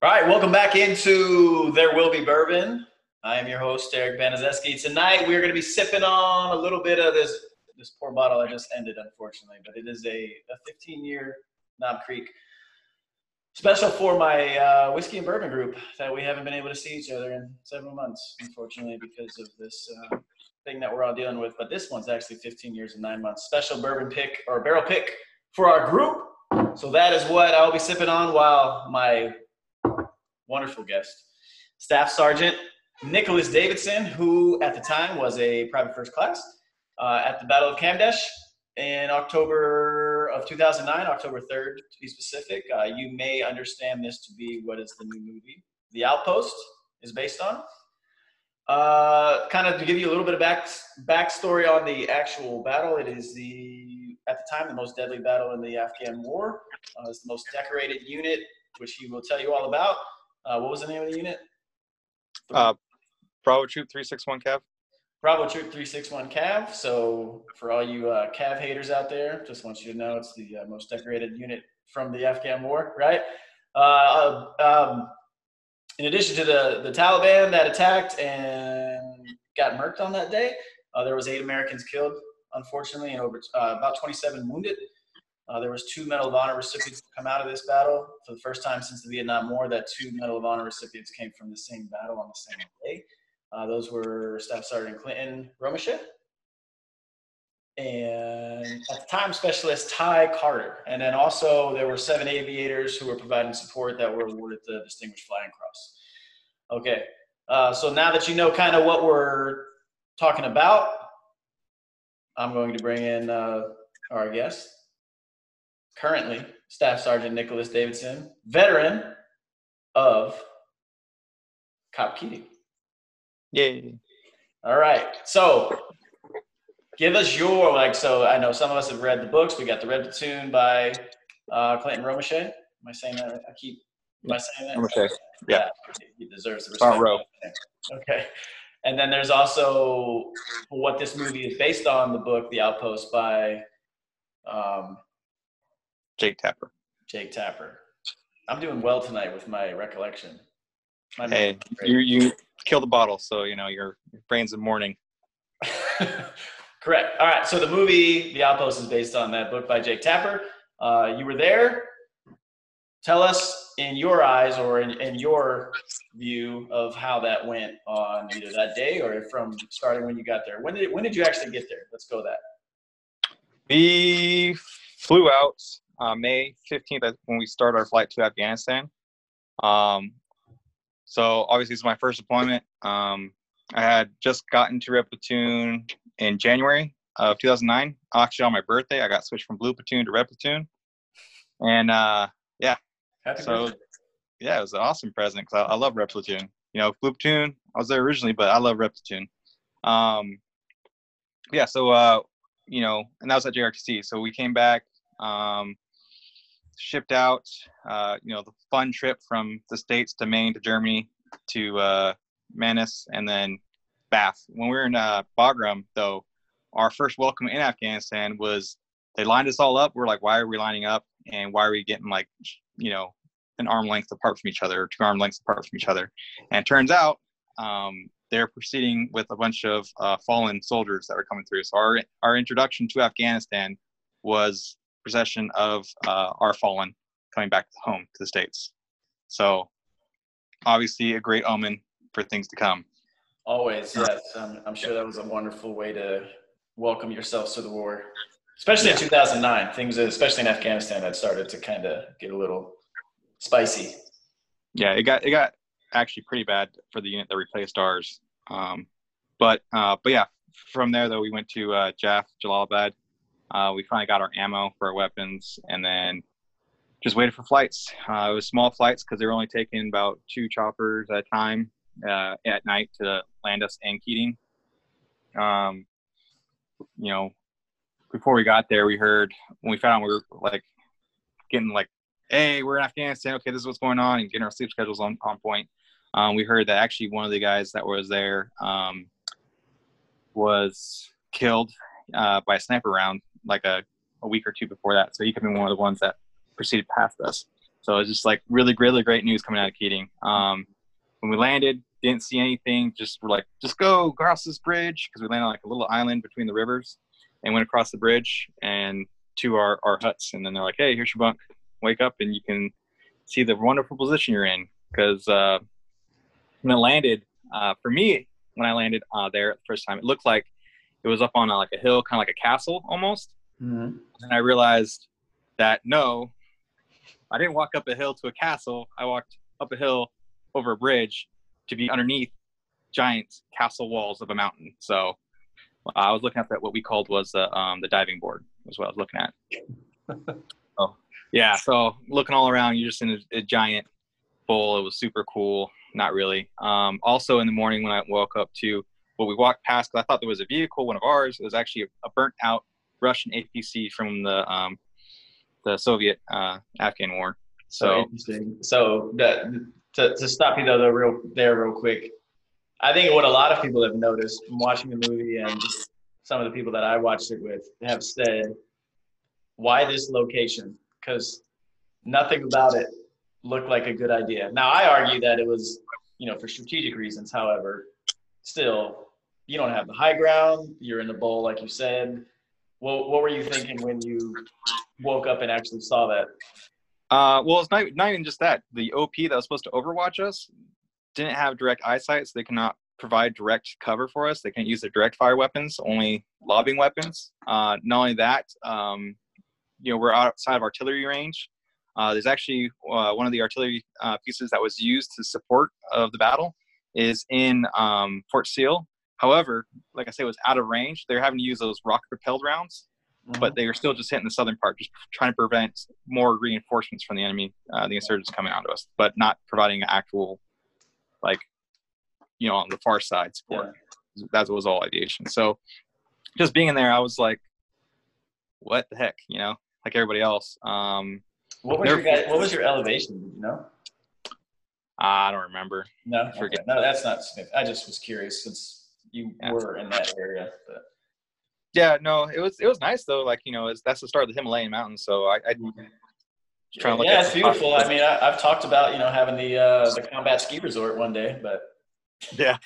All right, welcome back into There Will Be Bourbon. I am your host, Eric Banazeski. Tonight, we're going to be sipping on a little bit of this poor bottle I just ended, unfortunately, but it is a 15-year Knob Creek special for my whiskey and bourbon group that we haven't been able to see each other in 7 months, unfortunately, because of this thing that we're all dealing with. But this one's actually 15 years and 9 months. Special bourbon pick or barrel pick for our group. So that is what I'll be sipping on while my wonderful guest, Staff Sergeant Nicholas Davidson, who at the time was a private first class at the Battle of Kamdesh in October of 2009, October 3rd to be specific. You may understand this to be what is the new movie, The Outpost, is based on. Kind of to give you a little bit of backstory on the actual battle, it is at the time, the most deadly battle in the Afghan War. It's the most decorated unit, which he will tell you all about. What was the name of the unit? Bravo Troop 361 Cav. Bravo Troop 361 Cav. So for all you Cav haters out there, just want you to know it's the most decorated unit from the Afghan War, right? In addition to the Taliban that attacked and got murked on that day, there was 8 Americans killed, unfortunately, and about 27 wounded. There was 2 Medal of Honor recipients come out of this battle for the first time since the Vietnam War. That 2 Medal of Honor recipients came from the same battle on the same day. Those were Staff Sergeant Clinton Romesha and at the time Specialist Ty Carter. And then also there were 7 aviators who were providing support that were awarded the Distinguished Flying Cross. Okay, so now that you know kind of what we're talking about, I'm going to bring in our guest. Currently, Staff Sergeant Nicholas Davidson, veteran of Cop Keating. Yay. All right. So give us your, so I know some of us have read the books. We got The Red Platoon by Clinton Romesha. Am I saying that? Am I saying that? Romesha, yeah. He deserves the respect. Okay. And then there's also what this movie is based on, the book, The Outpost by... Jake Tapper. Jake Tapper. I'm doing well tonight with my recollection. Hey, you killed the bottle, so, you know, your brain's in mourning. Correct. All right, so the movie, The Outpost, is based on that book by Jake Tapper. You were there. Tell us, in your eyes or in your view of how that went on either that day or from starting when you got there. When did you actually get there? Let's go that. We flew out. May 15th when we start our flight to Afghanistan. So obviously this is my first deployment. I had just gotten to Red Platoon in January of 2009. Actually on my birthday, I got switched from Blue Platoon to Red Platoon. And yeah, yeah, it was an awesome present because I love Red Platoon. You know, Blue Platoon, I was there originally, but I love Red Platoon. Yeah, so, you know, and that was at JRTC. So we came back. Shipped out, you know, the fun trip from the States to Maine to Germany to Manus and then Bath. When we were in Bagram, though, our first welcome in Afghanistan was they lined us all up. We're like, why are we lining up? And why are we getting, like, you know, an arm length apart from each other, 2 arm lengths apart from each other? And it turns out they're proceeding with a bunch of fallen soldiers that were coming through. So our introduction to Afghanistan was possession of our fallen coming back home to the States. So obviously a great omen for things to come. Always, yes. I'm sure that was a wonderful way to welcome yourselves to the war, especially in 2009. Things, especially in Afghanistan, that started to kind of get a little spicy. Yeah, it got actually pretty bad for the unit that replaced ours. But yeah, from there though we went to Jaff, Jalalabad. We finally got our ammo for our weapons and then just waited for flights. It was small flights because they were only taking about 2 choppers at a time at night to land us in Keating. You know, before we got there, when we found out we were getting, hey, we're in Afghanistan. Okay, this is what's going on, and getting our sleep schedules on point. We heard that actually one of the guys that was there was killed by a sniper round, a week or 2 before that. So he could be one of the ones that proceeded past us. So it was just like really great news coming out of Keating. When we landed, didn't see anything. Just were like, just go across this bridge, because we landed on like a little island between the rivers, and went across the bridge and to our huts. And then they're like, hey, here's your bunk. Wake up and you can see the wonderful position you're in. Because when I landed, for me, when I landed there the first time, it looked like it was up on like a hill, kind of like a castle almost. Mm-hmm. And I realized that no, I didn't walk up a hill to a castle. I walked up a hill over a bridge to be underneath giant castle walls of a mountain. So I was looking at that, what we called was the diving board was what I was looking at. Oh, yeah. So looking all around, you're just in a giant bowl. It was super cool. Not really. Also in the morning when I woke up to what we walked past, because I thought there was a vehicle, one of ours. It was actually a burnt out Russian APC from the Soviet Afghan War. So interesting. So to stop you though real quick, I think what a lot of people have noticed from watching the movie and just some of the people that I watched it with have said, why this location? Because nothing about it looked like a good idea. Now, I argue that it was, for strategic reasons. However, still, you don't have the high ground. You're in the bowl, like you said. Well, what were you thinking when you woke up and actually saw that? Well, it's not even just that. The OP that was supposed to overwatch us didn't have direct eyesight, so they cannot provide direct cover for us. They can't use their direct fire weapons, only lobbing weapons. Not only that, we're outside of artillery range. There's actually one of the artillery pieces that was used to support of the battle is in Fort Sill. However, like I say, it was out of range. They're having to use those rocket-propelled rounds, mm-hmm. but they were still just hitting the southern part, just trying to prevent more reinforcements from the enemy, the insurgents coming onto us, but not providing actual, on the far side support. Yeah. That was all ideation. So just being in there, I was like, what the heck, like everybody else. What was your elevation, did you know? I don't remember. No? Okay. No, that's not significant. I just was curious since you were in that area. But. Yeah, no, it was nice though. That's the start of the Himalayan mountains, so I trying to look. Yeah, it's beautiful. I mean, I've talked about having the combat ski resort one day, but yeah.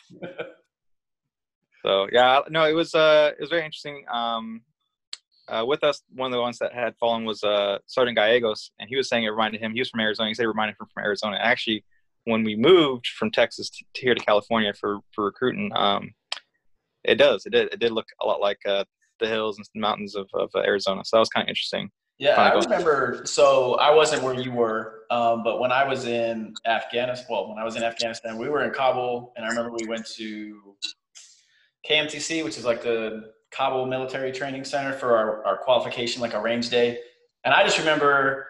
So yeah, no, it was very interesting. With us, one of the ones that had fallen was Sergeant Gallegos, and he was saying it reminded him. He was from Arizona. He said it reminded him from Arizona. And actually, when we moved from Texas to here to California for recruiting, it did look a lot like the hills and mountains of Arizona. So that was kind of interesting. Yeah, I remember. So I wasn't where you were, but when I was in Afghanistan, we were in Kabul, and I remember we went to KMTC, which is like the Kabul Military Training Center for our qualification, like a range day. And I just remember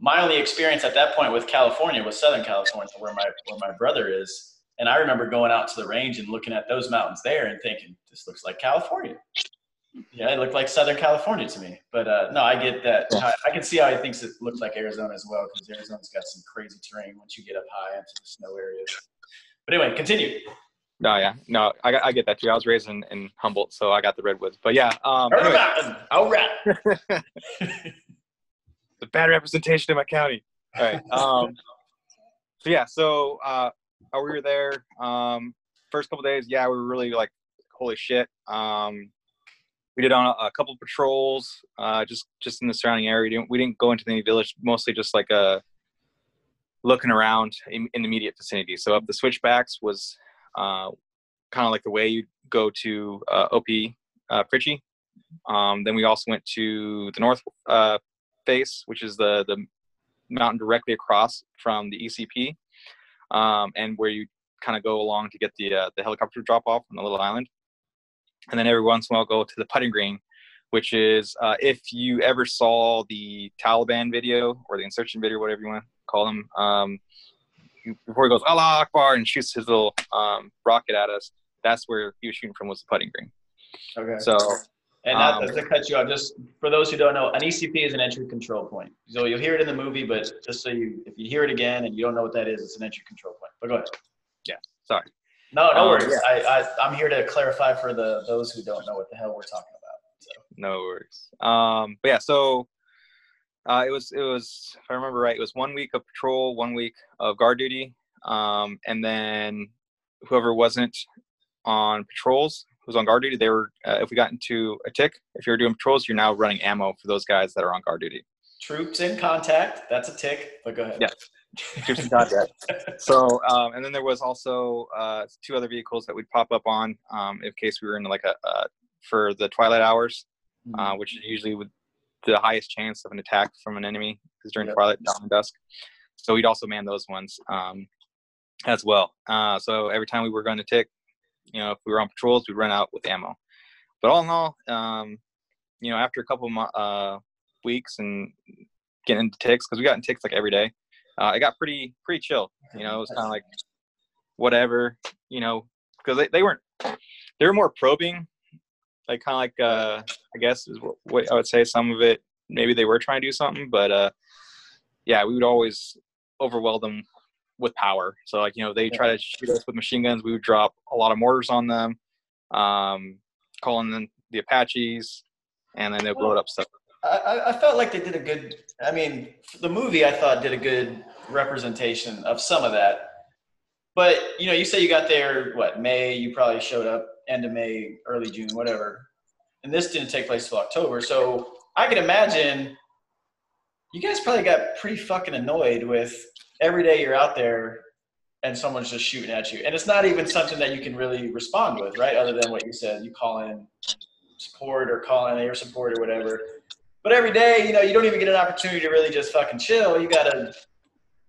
my only experience at that point with California was Southern California, where my brother is. And I remember going out to the range and looking at those mountains there and thinking, this looks like California. Yeah, it looked like Southern California to me. But no, I get that. I can see how he thinks it looked like Arizona as well, because Arizona's got some crazy terrain once you get up high into the snow areas. But anyway, continue. No, yeah. No, I get that too. I was raised in Humboldt, so I got the redwoods. But yeah. All right. The bad representation of my county. All right. So yeah, so we were there. First couple days, yeah, we were really like, holy shit. We did on a couple of patrols, just in the surrounding area. We didn't go into any village, mostly just like looking around in the immediate vicinity. So up the switchbacks was kind of like the way you go to OP Pritchie. Then we also went to the north face, which is the mountain directly across from the ECP, and where you kind of go along to get the helicopter drop off on the little island. And then every once in a while, go to the putting green, which is if you ever saw the Taliban video or the insurgent video, whatever you want to call them, before he goes Allah Akbar and shoots his little rocket at us, that's where he was shooting from, was the putting green. Okay. So, and not to cut you off, just for those who don't know, an ECP is an entry control point. So you'll hear it in the movie, but just so if you hear it again and you don't know what that is, it's an entry control point. But go ahead. Yeah. Sorry. No, no worries. Yeah. I'm here to clarify for those who don't know what the hell we're talking about. So. No worries. But yeah, so It was, if I remember right, it was 1 week of patrol, 1 week of guard duty. And then whoever wasn't on patrols, who was on guard duty, they were, if we got into a tick, if you're doing patrols, you're now running ammo for those guys that are on guard duty. Troops in contact. That's a tick, but go ahead. Yeah. Troops in contact. So, and then there was also, 2 other vehicles that we'd pop up on, in case we were in like a, for the twilight hours, which is usually with the highest chance of an attack from an enemy is during twilight, dawn, and dusk. So we'd also man those ones, as well. So every time we were going to tick, you know, if we were on patrols, we'd run out with ammo. But all in all, you know, after a couple of, weeks and getting into ticks, because we got in ticks like every day, it got pretty chill. You know, it was kind of like whatever, you know, because they were more probing, like kind of like I guess is what I would say. Some of it maybe they were trying to do something, but yeah, we would always overwhelm them with power. So like, you know, they try to shoot us with machine guns, we would drop a lot of mortars on them, calling them the Apaches, and then they'll blow it up stuff. I felt like they did a good, I mean, the movie I thought did a good representation of some of that. But, you know, you say you got there, what, May, you probably showed up end of May, early June, whatever. And this didn't take place till October. So I can imagine you guys probably got pretty fucking annoyed with every day you're out there and someone's just shooting at you. And it's not even something that you can really respond with, right? Other than what you said, you call in support or call in air support or whatever. But every day, you know, you don't even get an opportunity to really just fucking chill. You gotta,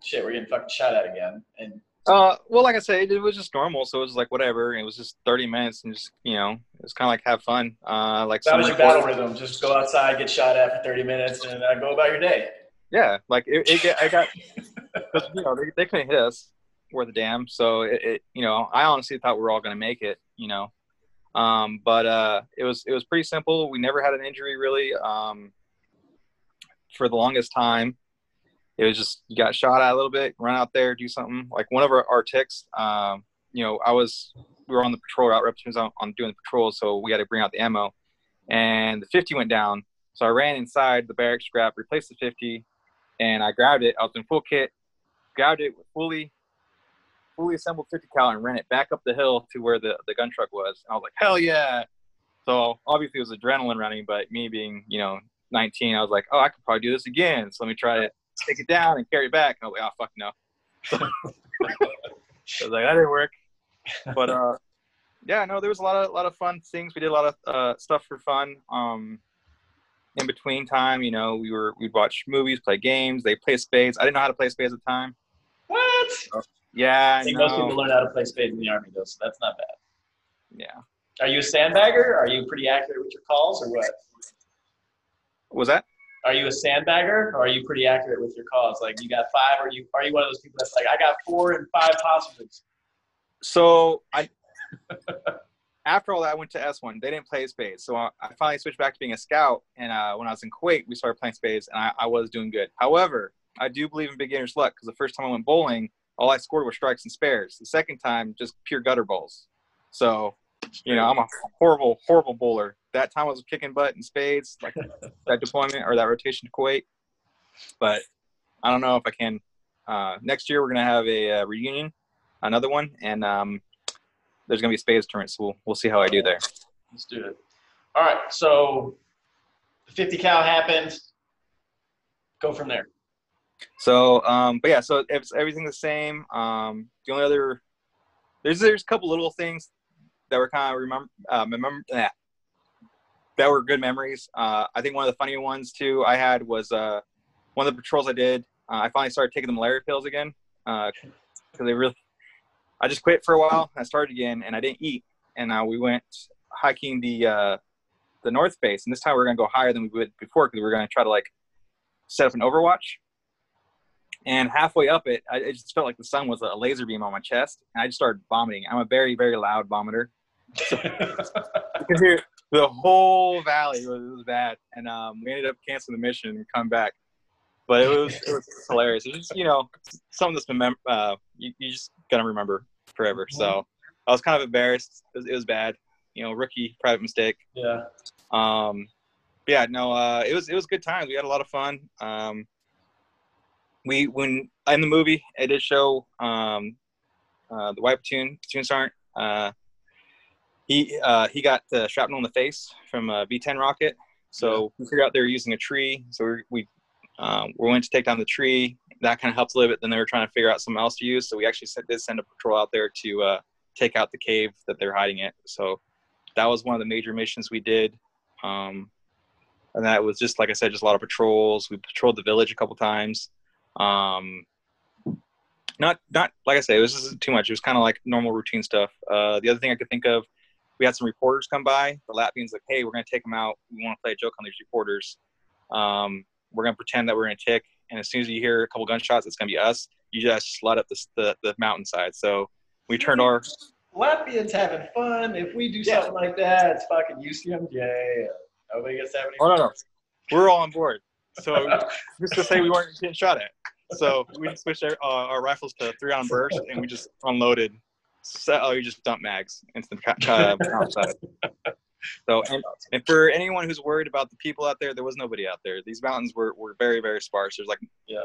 shit, we're getting fucking shot at again. And well, like I said, it was just normal. So it was like, whatever. It was just 30 minutes and just, you know, it was kind of like, have fun. Like that was your battle rhythm. Just go outside, get shot at for 30 minutes and go about your day. Yeah. Like I got, you know, they couldn't hit us. We're the damn. So it, you know, I honestly thought we were all going to make it, you know. But it was pretty simple. We never had an injury really. For the longest time, it was just you got shot at a little bit, run out there, do something. Like one of our ticks, you know, we were on the patrol route, representatives on doing the patrol, so we had to bring out the ammo. And the 50 went down, so I ran inside the barracks scrap, replaced the 50, and I grabbed it. I was in full kit, grabbed it with fully assembled 50 cal and ran it back up the hill to where the gun truck was. And I was like, hell yeah! So obviously it was adrenaline running, but me being, you know, 19, I was like, oh, I could probably do this again. So let me try to take it down and carry it back. And I was like, oh, fuck no. So I was like, that didn't work. But yeah, no, there was a lot of fun things. We did a lot of stuff for fun. In between time, you know, we'd watch movies, play games. They play spades. I didn't know how to play spades at the time. What? So, yeah, I think most people learn how to play spades in the Army, though, so that's not bad. Yeah. Are you a sandbagger? Are you pretty accurate with your calls, or what? Was that? Are you a sandbagger, or are you pretty accurate with your calls? Like, you got 5, or are you one of those people that's like, I got 4 and 5 possibilities? So after all that, I went to S1. They didn't play spades, so I finally switched back to being a scout. And when I was in Kuwait, we started playing spades, and I was doing good. However, I do believe in beginner's luck, because the first time I went bowling, all I scored were strikes and spares. The second time, just pure gutter balls. So, you know, I'm a horrible, horrible bowler. That time I was kicking butt in spades, like that deployment or that rotation to Kuwait. But I don't know if I can. Next year, we're going to have a reunion, another one. And there's going to be a spades tournament, so we'll see how I do there. Let's do it. All right, so the 50 cal happened. Go from there. So, but yeah, so it's everything the same. The only other, there's a couple little things that were kind of that were good memories. I think one of the funny ones too I had was one of the patrols I did. I finally started taking the malaria pills again because I just quit for a while. I started again and I didn't eat, and we went hiking the north base, and this time we're gonna go higher than we would before because we're gonna try to like set up an overwatch. And halfway up it, it just felt like the sun was a laser beam on my chest, and I just started vomiting. I'm a very, very loud vomiter. So you could hear the whole valley. It was bad. And we ended up canceling the mission and come back. But it was hilarious. It was just, you know, something that's you just going to remember forever. So I was kind of embarrassed. It was bad. You know, rookie private mistake. Yeah. yeah, no, it was good times. We had a lot of fun. When in the movie, it did show the White Platoon Sergeant. He got the shrapnel in the face from a V10 rocket. So we figured out they were using a tree. So we went to take down the tree. That kind of helped a little bit. Then they were trying to figure out something else to use. So we actually did send a patrol out there to take out the cave that they're hiding in. So that was one of the major missions we did. And that was just, like I said, just a lot of patrols. We patrolled the village a couple times. Not like I said, it was just too much. It was kind of like normal routine stuff. The other thing I could think of, we had some reporters come by. The Latvians like, hey, we're going to take them out. We want to play a joke on these reporters. We're going to pretend that we're in a tick. And as soon as you hear a couple gunshots, it's going to be us. You just slide up the mountainside. So we turned our... Latvians having fun. If we do something like that, it's fucking UCM. Yeah. Nobody gets to have any fun. Oh, no. We're all on board. So just to say we weren't getting shot at. So we switched our rifles to 3-round burst, and we just unloaded. So you just dump mags into the outside. So, and for anyone who's worried about the people out there was nobody out there. These mountains were very, very sparse. There's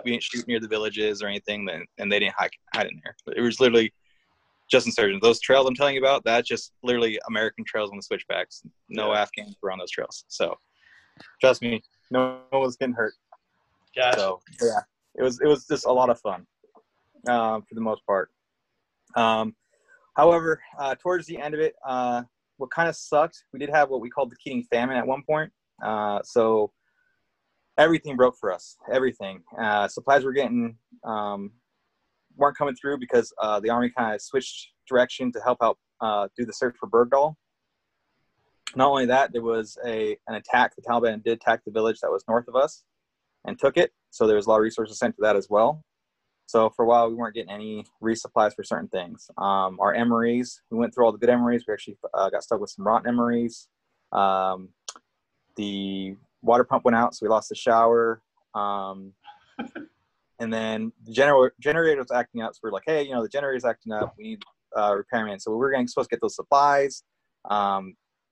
we didn't shoot near the villages or anything, and they didn't hide in there. It was literally just insurgents. Those trails I'm telling you about, that's just literally American trails on the switchbacks. No Afghans were on those trails. So, trust me, no one was getting hurt. Gotcha. So, yeah. It was just a lot of fun, for the most part. However, towards the end of it, what kind of sucked, we did have what we called the Keating famine at one point. So everything broke for us, everything. Supplies were getting, weren't coming through because the Army kind of switched direction to help out do the search for Bergdahl. Not only that, there was an attack. The Taliban did attack the village that was north of us and took it. So there was a lot of resources sent to that as well. So for a while, we weren't getting any resupplies for certain things. Our MREs, we went through all the good MREs. We actually got stuck with some rotten MREs. The water pump went out, so we lost the shower. And then the generator was acting up. So we were like, hey, the generator's acting up. We need repairman. So we were supposed to get those supplies,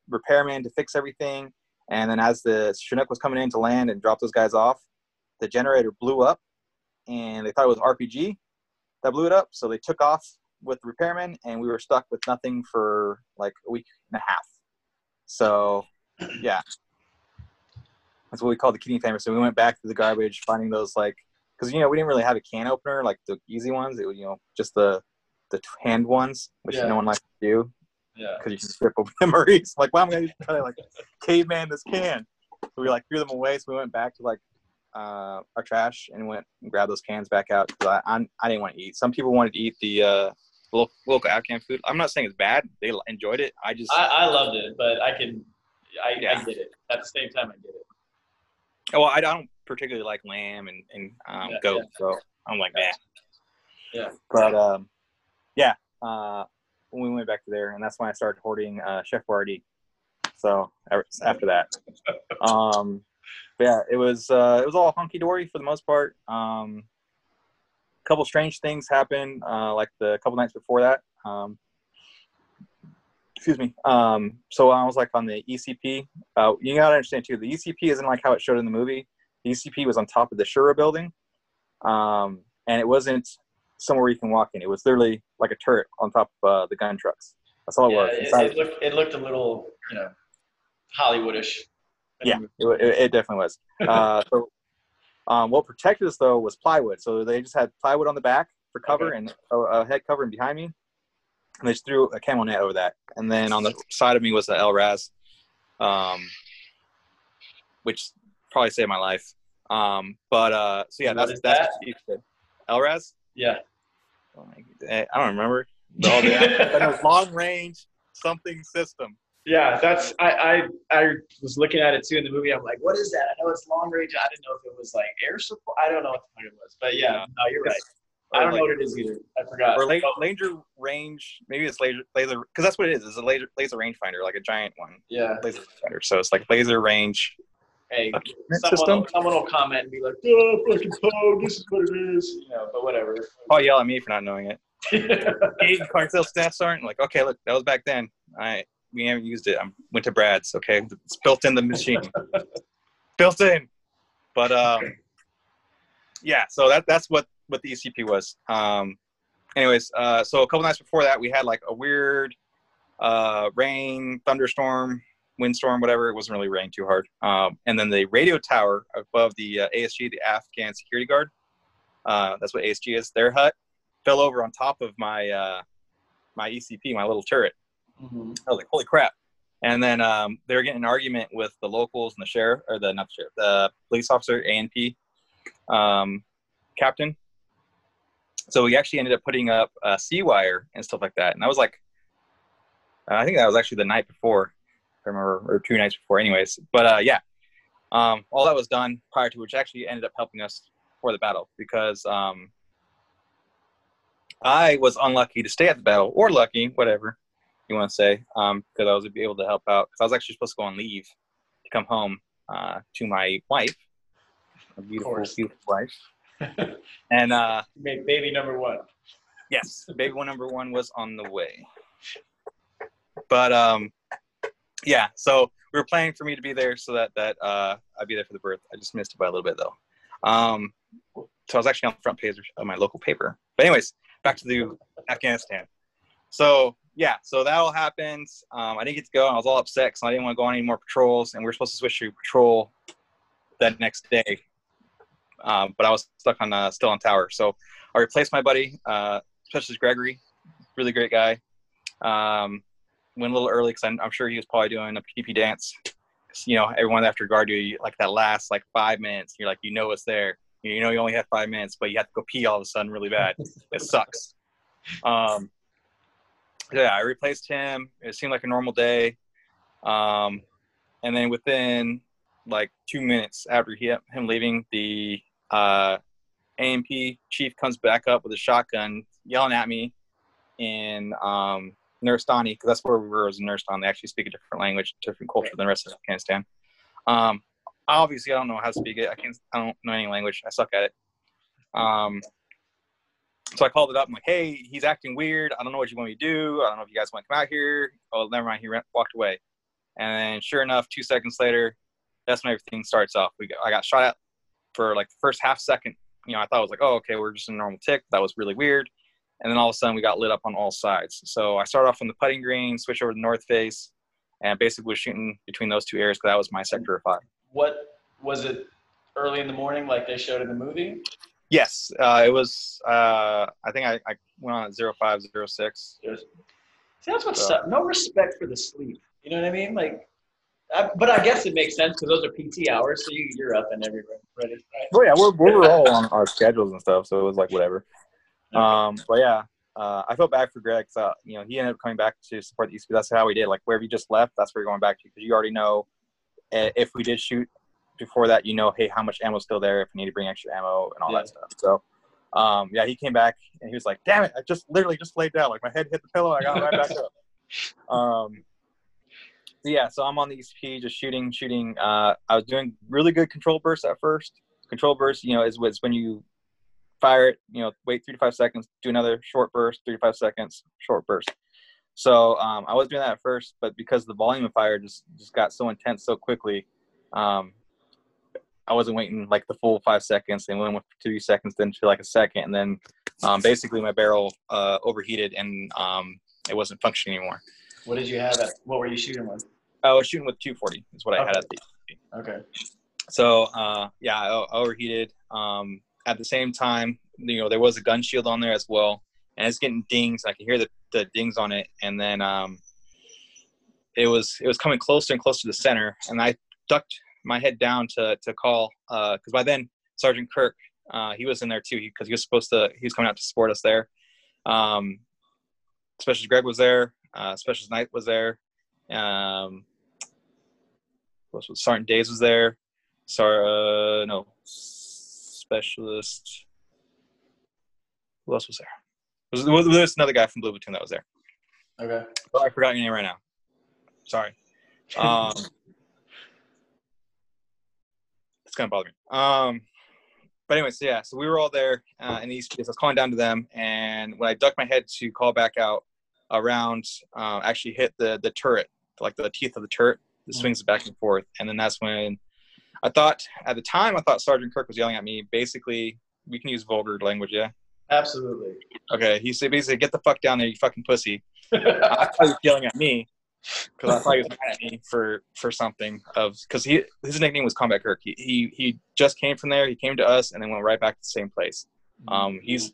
repairman to fix everything. And then as the Chinook was coming in to land and drop those guys off, the generator blew up, and they thought it was RPG that blew it up. So they took off with the repairman, and we were stuck with nothing for like a week and a half. So, yeah, that's what we call the Keating famine. So we went back to the garbage, finding those because we didn't really have a can opener, like the easy ones. It was just the hand ones, which no one likes to do. Yeah, because you can strip over memories. Like, why am I going to try to caveman this can? So we threw them away. So we went back to our trash and went and grabbed those cans back out because I didn't want to eat. Some people wanted to eat the local Afghan food. I'm not saying it's bad; they enjoyed it. I loved it, but I get it. At the same time, I get it. Well, I don't particularly like lamb and goat, so I'm yeah. But we went back to there, and that's when I started hoarding Chef Boyardee. So after that, it was all hunky dory for the most part. A couple strange things happened, a couple nights before that. Excuse me. So I was on the ECP. You gotta understand too, the ECP isn't how it showed in the movie. The ECP was on top of the Shura building, and it wasn't somewhere you can walk in. It was literally like a turret on top of the gun trucks. That's all it was. It looked a little, Hollywoodish. Yeah, it definitely was. So what protected us though was plywood. So they just had plywood on the back for cover and a head cover, and behind me, and they just threw a camel net over that. And then on the side of me was the LRAS, which probably saved my life. That's LRAS. Yeah. I don't remember. But it was long range something system. Yeah, that's I was looking at it too in the movie. I'm like, what is that? I know it's long range. I didn't know if it was air support. I don't know what the fuck it was. But no, you're right. I don't know what it is either. I forgot. Or laser range. Maybe it's laser because that's what it is. It's a laser rangefinder, like a giant one. Yeah. Laser rangefinder. So it's laser range. Hey, someone will comment and be like, "Oh, fucking code, this is what it is," But whatever. Oh, yell at me for not knowing it. Hey, cartel staff sergeant. Okay, look, that was back then. All right. We haven't used it. I went to Brad's. Okay, it's built in the machine. built in. But yeah, so that's what the ECP was. Anyways, so a couple nights before that, we had like a weird rain, thunderstorm, windstorm, whatever. It wasn't really raining too hard. And then the radio tower above the ASG, the Afghan security guard, that's what ASG is, their hut, fell over on top of my my ECP, my little turret. Mm-hmm. I was like, holy crap. And then they were getting an argument with the locals and the sheriff, or the, not the sheriff, the police officer, ANP, captain. So we actually ended up putting up sea wire and stuff like that. And I was like, I think that was actually the night before, I remember, or 2 nights before anyways. But yeah, all that was done prior to, which actually ended up helping us for the battle, because I was unlucky to stay at the battle, or lucky, whatever you want to say, because I was able to help out, because I was actually supposed to go on leave to come home to my wife, a beautiful, beautiful wife. And baby number one. Yes, baby number one was on the way. But yeah, so we were planning for me to be there so that I'd be there for the birth. I just missed it by a little bit though. So I was actually on the front page of my local paper. But anyways, back to the Afghanistan. So yeah, so that all happens. I didn't get to go, and I was all upset because I didn't want to go on any more patrols, and we were supposed to switch to patrol that next day. But I was stuck on still on tower. So I replaced my buddy, Specialist Gregory, really great guy. Went a little early because I'm sure he was probably doing a PP dance. You know, everyone after guard duty, like that last like 5 minutes, you're like, you know it's there. You know you only have 5 minutes, but you have to go pee all of a sudden really bad. It sucks. Yeah, I replaced him. It seemed like a normal day. And then within like 2 minutes after him leaving, the AMP chief comes back up with a shotgun yelling at me in Nuristani, because that's where we were, was in Nuristani. They actually speak a different language, different culture than the rest of Afghanistan. Obviously, I don't know how to speak it. I don't know any language. I suck at it. So I called it up. I'm like, hey, he's acting weird. I don't know what you want me to do. I don't know if you guys want to come out here. Oh, never mind. He walked away. And sure enough, 2 seconds later, that's when everything starts off. I got shot at for like the first half second. You know, I thought it was like, oh, okay, we're just in a normal tick. That was really weird. And then all of a sudden, we got lit up on all sides. So I started off on the putting green, switched over to the north face, and basically was shooting between those two areas because that was my sector of 5. What was it, early in the morning, like they showed in the movie? Yes, it was. I think I went on at 05:06. See, that's what's up. No respect for the sleep. You know what I mean? Like, but I guess it makes sense because those are PT hours, so you're up and everywhere. Right? Oh yeah, we're all on our schedules and stuff, so it was like whatever. But yeah, I felt bad for Greg. So, you know, he ended up coming back to support the ECP. That's how we did. Like, wherever you just left, that's where you're going back to, because you already know if we did shoot before that, you know, hey, how much ammo is still there, if we need to bring extra ammo and all that stuff. So, yeah, he came back and he was like, damn it, I just literally just laid down. Like, my head hit the pillow. I got right back up. Yeah, so I'm on the ECP just shooting. I was doing really good control bursts at first. Control bursts, you know, is when you – fire it, you know, wait 3 to 5 seconds, do another short burst, 3 to 5 seconds, short burst. So I was doing that at first, but because the volume of fire just got so intense so quickly, I wasn't waiting like the full 5 seconds, and went with 2 seconds, then to like a second, and then basically my barrel overheated and it wasn't functioning anymore. What did you have? What were you shooting with? I was shooting with 240 is what I had at the ECP. Okay. So yeah, I overheated. At the same time, you know, there was a gun shield on there as well, and it's getting dings. I can hear the dings on it, and then it was coming closer and closer to the center, and I ducked my head down to call, because by then Sergeant Kirk, he was in there too, because he was coming out to support us there. Specialist Greg was there, Specialist Knight was there, Sergeant Days was there, Specialist. Who else was there? There was another guy from Blue Platoon that was there. Okay. Oh, I forgot your name right now. Sorry. It's gonna bother me. But anyway, so yeah, so we were all there in the ECP. I was calling down to them, and when I ducked my head to call back out, around actually hit the turret, like the teeth of the turret, that swings back and forth, and then that's when I thought at the time, I thought Sergeant Kirk was yelling at me. Basically, we can use vulgar language, yeah? Absolutely. Okay, he said basically, get the fuck down there, you fucking pussy. I thought he was yelling at me because I thought he was mad at me for something of, because his nickname was Combat Kirk. He just came from there. He came to us and then went right back to the same place. He's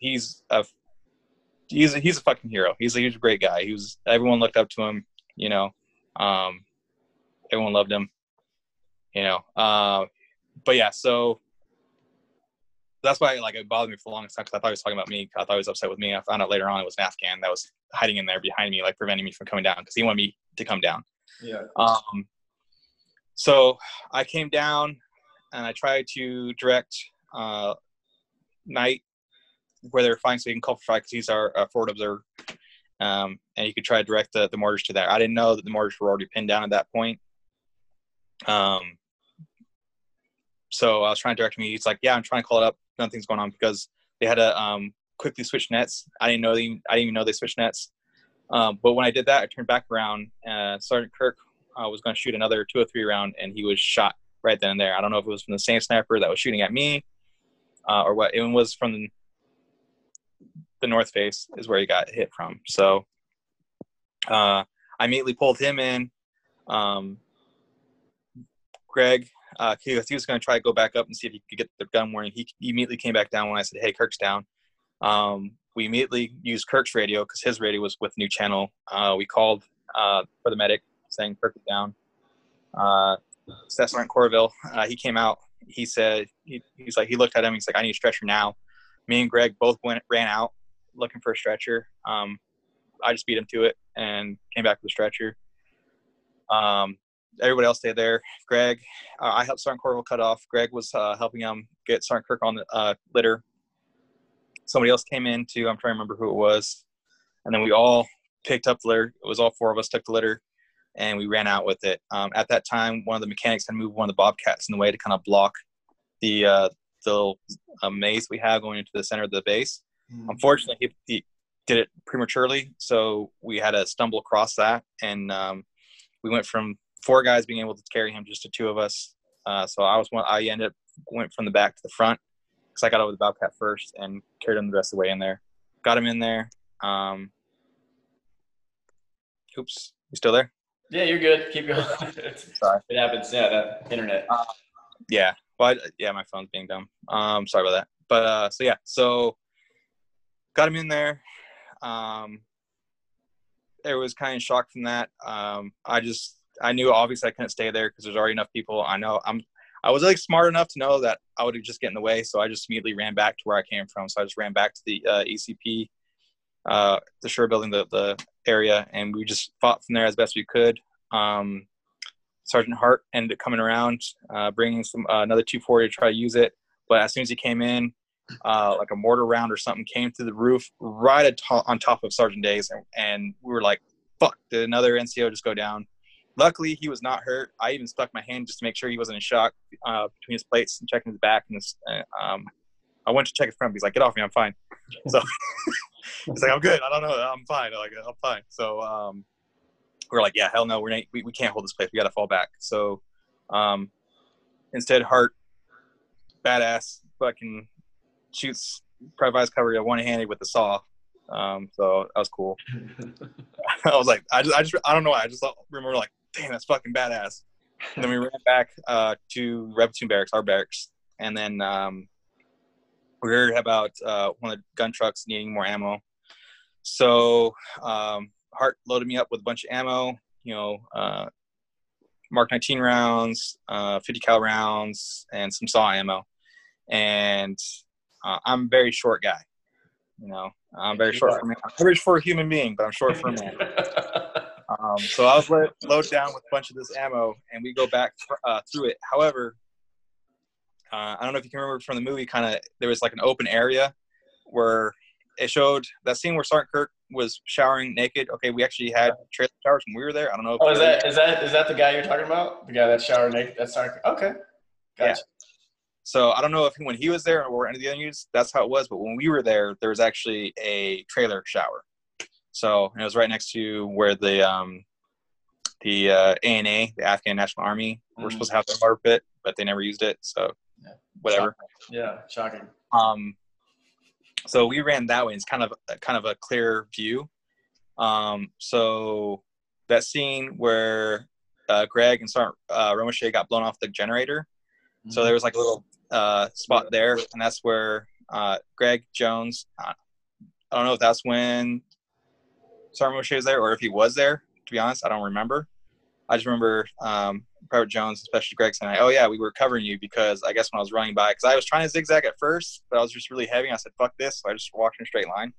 a fucking hero. He's a great guy. Everyone looked up to him. You know, everyone loved him. You know, but yeah, so that's why it bothered me for the longest time, because I thought he was talking about me. I thought he was upset with me. I found out later on it was an Afghan that was hiding in there behind me, preventing me from coming down, because he wanted me to come down. Yeah. So I came down and I tried to direct Knight where they're fighting, so he can call for fire, because he's our forward observer, and he could try to direct the mortars to there. I didn't know that the mortars were already pinned down at that point. So I was trying to direct him. He's like, "Yeah, I'm trying to call it up. Nothing's going on," because they had to quickly switch nets. I didn't even know they switched nets. But when I did that, I turned back around. Sergeant Kirk was going to shoot another 203 round, and he was shot right then and there. I don't know if it was from the same sniper that was shooting at me, or what. It was from the north face is where he got hit from. So I immediately pulled him in. Greg, he was going to try to go back up and see if he could get the gun warning. He immediately came back down when I said, "Hey, Kirk's down." We immediately used Kirk's radio, because his radio was with new channel. We called for the medic saying Kirk was down. Sergeant Corville, he came out. He said, he looked at him. He's like, "I need a stretcher now." Me and Greg both ran out looking for a stretcher. I just beat him to it and came back with a stretcher. Everybody else stayed there. Greg, I helped Sergeant Corville cut off. Greg was helping him get Sergeant Kirk on the litter. Somebody else came in too. I'm trying to remember who it was. And then we all picked up the litter. It was all four of us took the litter, and we ran out with it. At that time, one of the mechanics had moved one of the Bobcats in the way to kind of block the maze we have going into the center of the base. Unfortunately, he did it prematurely, so we had to stumble across that, and we went from four guys being able to carry him just to two of us. So I went from the back to the front, because I got over the Bobcat first and carried him the rest of the way in there. Got him in there. Oops, you still there? Yeah, you're good. Keep going. Sorry, it happens. Yeah, that internet. Yeah. Well, yeah, my phone's being dumb. Sorry about that. But so got him in there. It was kind of shocked from that. I knew obviously I couldn't stay there because there's already enough people. I was smart enough to know that I would just get in the way, so I just immediately ran back to where I came from. So I just ran back to the ECP, the Shore Building, the area, and we just fought from there as best we could. Sergeant Hart ended up coming around, bringing another 240 to try to use it. But as soon as he came in, a mortar round or something came through the roof right on top of Sergeant Days. And we were like, fuck, did another NCO just go down? Luckily, he was not hurt. I even stuck my hand just to make sure he wasn't in shock between his plates and checking his back. And I went to check his front. He's like, "Get off me, I'm fine." So he's like, "I'm good. I don't know. I'm fine." I'm fine. So, we're like, "Yeah, hell no, we can't hold this place. We got to fall back." So instead, Hart, badass, fucking shoots Private Cover one-handed with the saw. So that was cool. I was like, I don't know why. I just remember damn, that's fucking badass. And then we ran back to Red Platoon barracks, our barracks. And then we heard about one of the gun trucks needing more ammo. So Hart loaded me up with a bunch of ammo, Mark 19 rounds, 50 cal rounds, and some saw ammo. And I'm a very short guy, I'm very short for me. I'm average for a human being, but I'm short for a man. So I was loaded down with a bunch of this ammo, and we go back through it. However, I don't know if you can remember from the movie, there was an open area where it showed that scene where Sergeant Kirk was showering naked. Okay, we actually had trailer showers when we were there. I don't know. Is that the guy you're talking about? The guy that showered naked? That's Sergeant Kirk. Okay, gotcha. Yeah. So I don't know if when he was there or any of the other units, that's how it was. But when we were there, there was actually a trailer shower. So it was right next to where the ANA, the Afghan National Army, were supposed to have their water pit. but they never used it. So yeah. Whatever. Shocking. Yeah. Shocking. So we ran that way. It's kind of a clear view. So that scene where Greg and Sergeant Romesha got blown off the generator. Mm-hmm. So there was like a little spot there, and that's where Greg Jones. I don't know if that's when Sergeant Romesha was there or if he was there. To be honest, I don't remember. I just remember Private Jones, especially Greg, saying, "Oh yeah, we were covering you because I guess when I was running by, because I was trying to zigzag at first, but I was just really heavy. And I said, 'Fuck this!' So I just walked in a straight line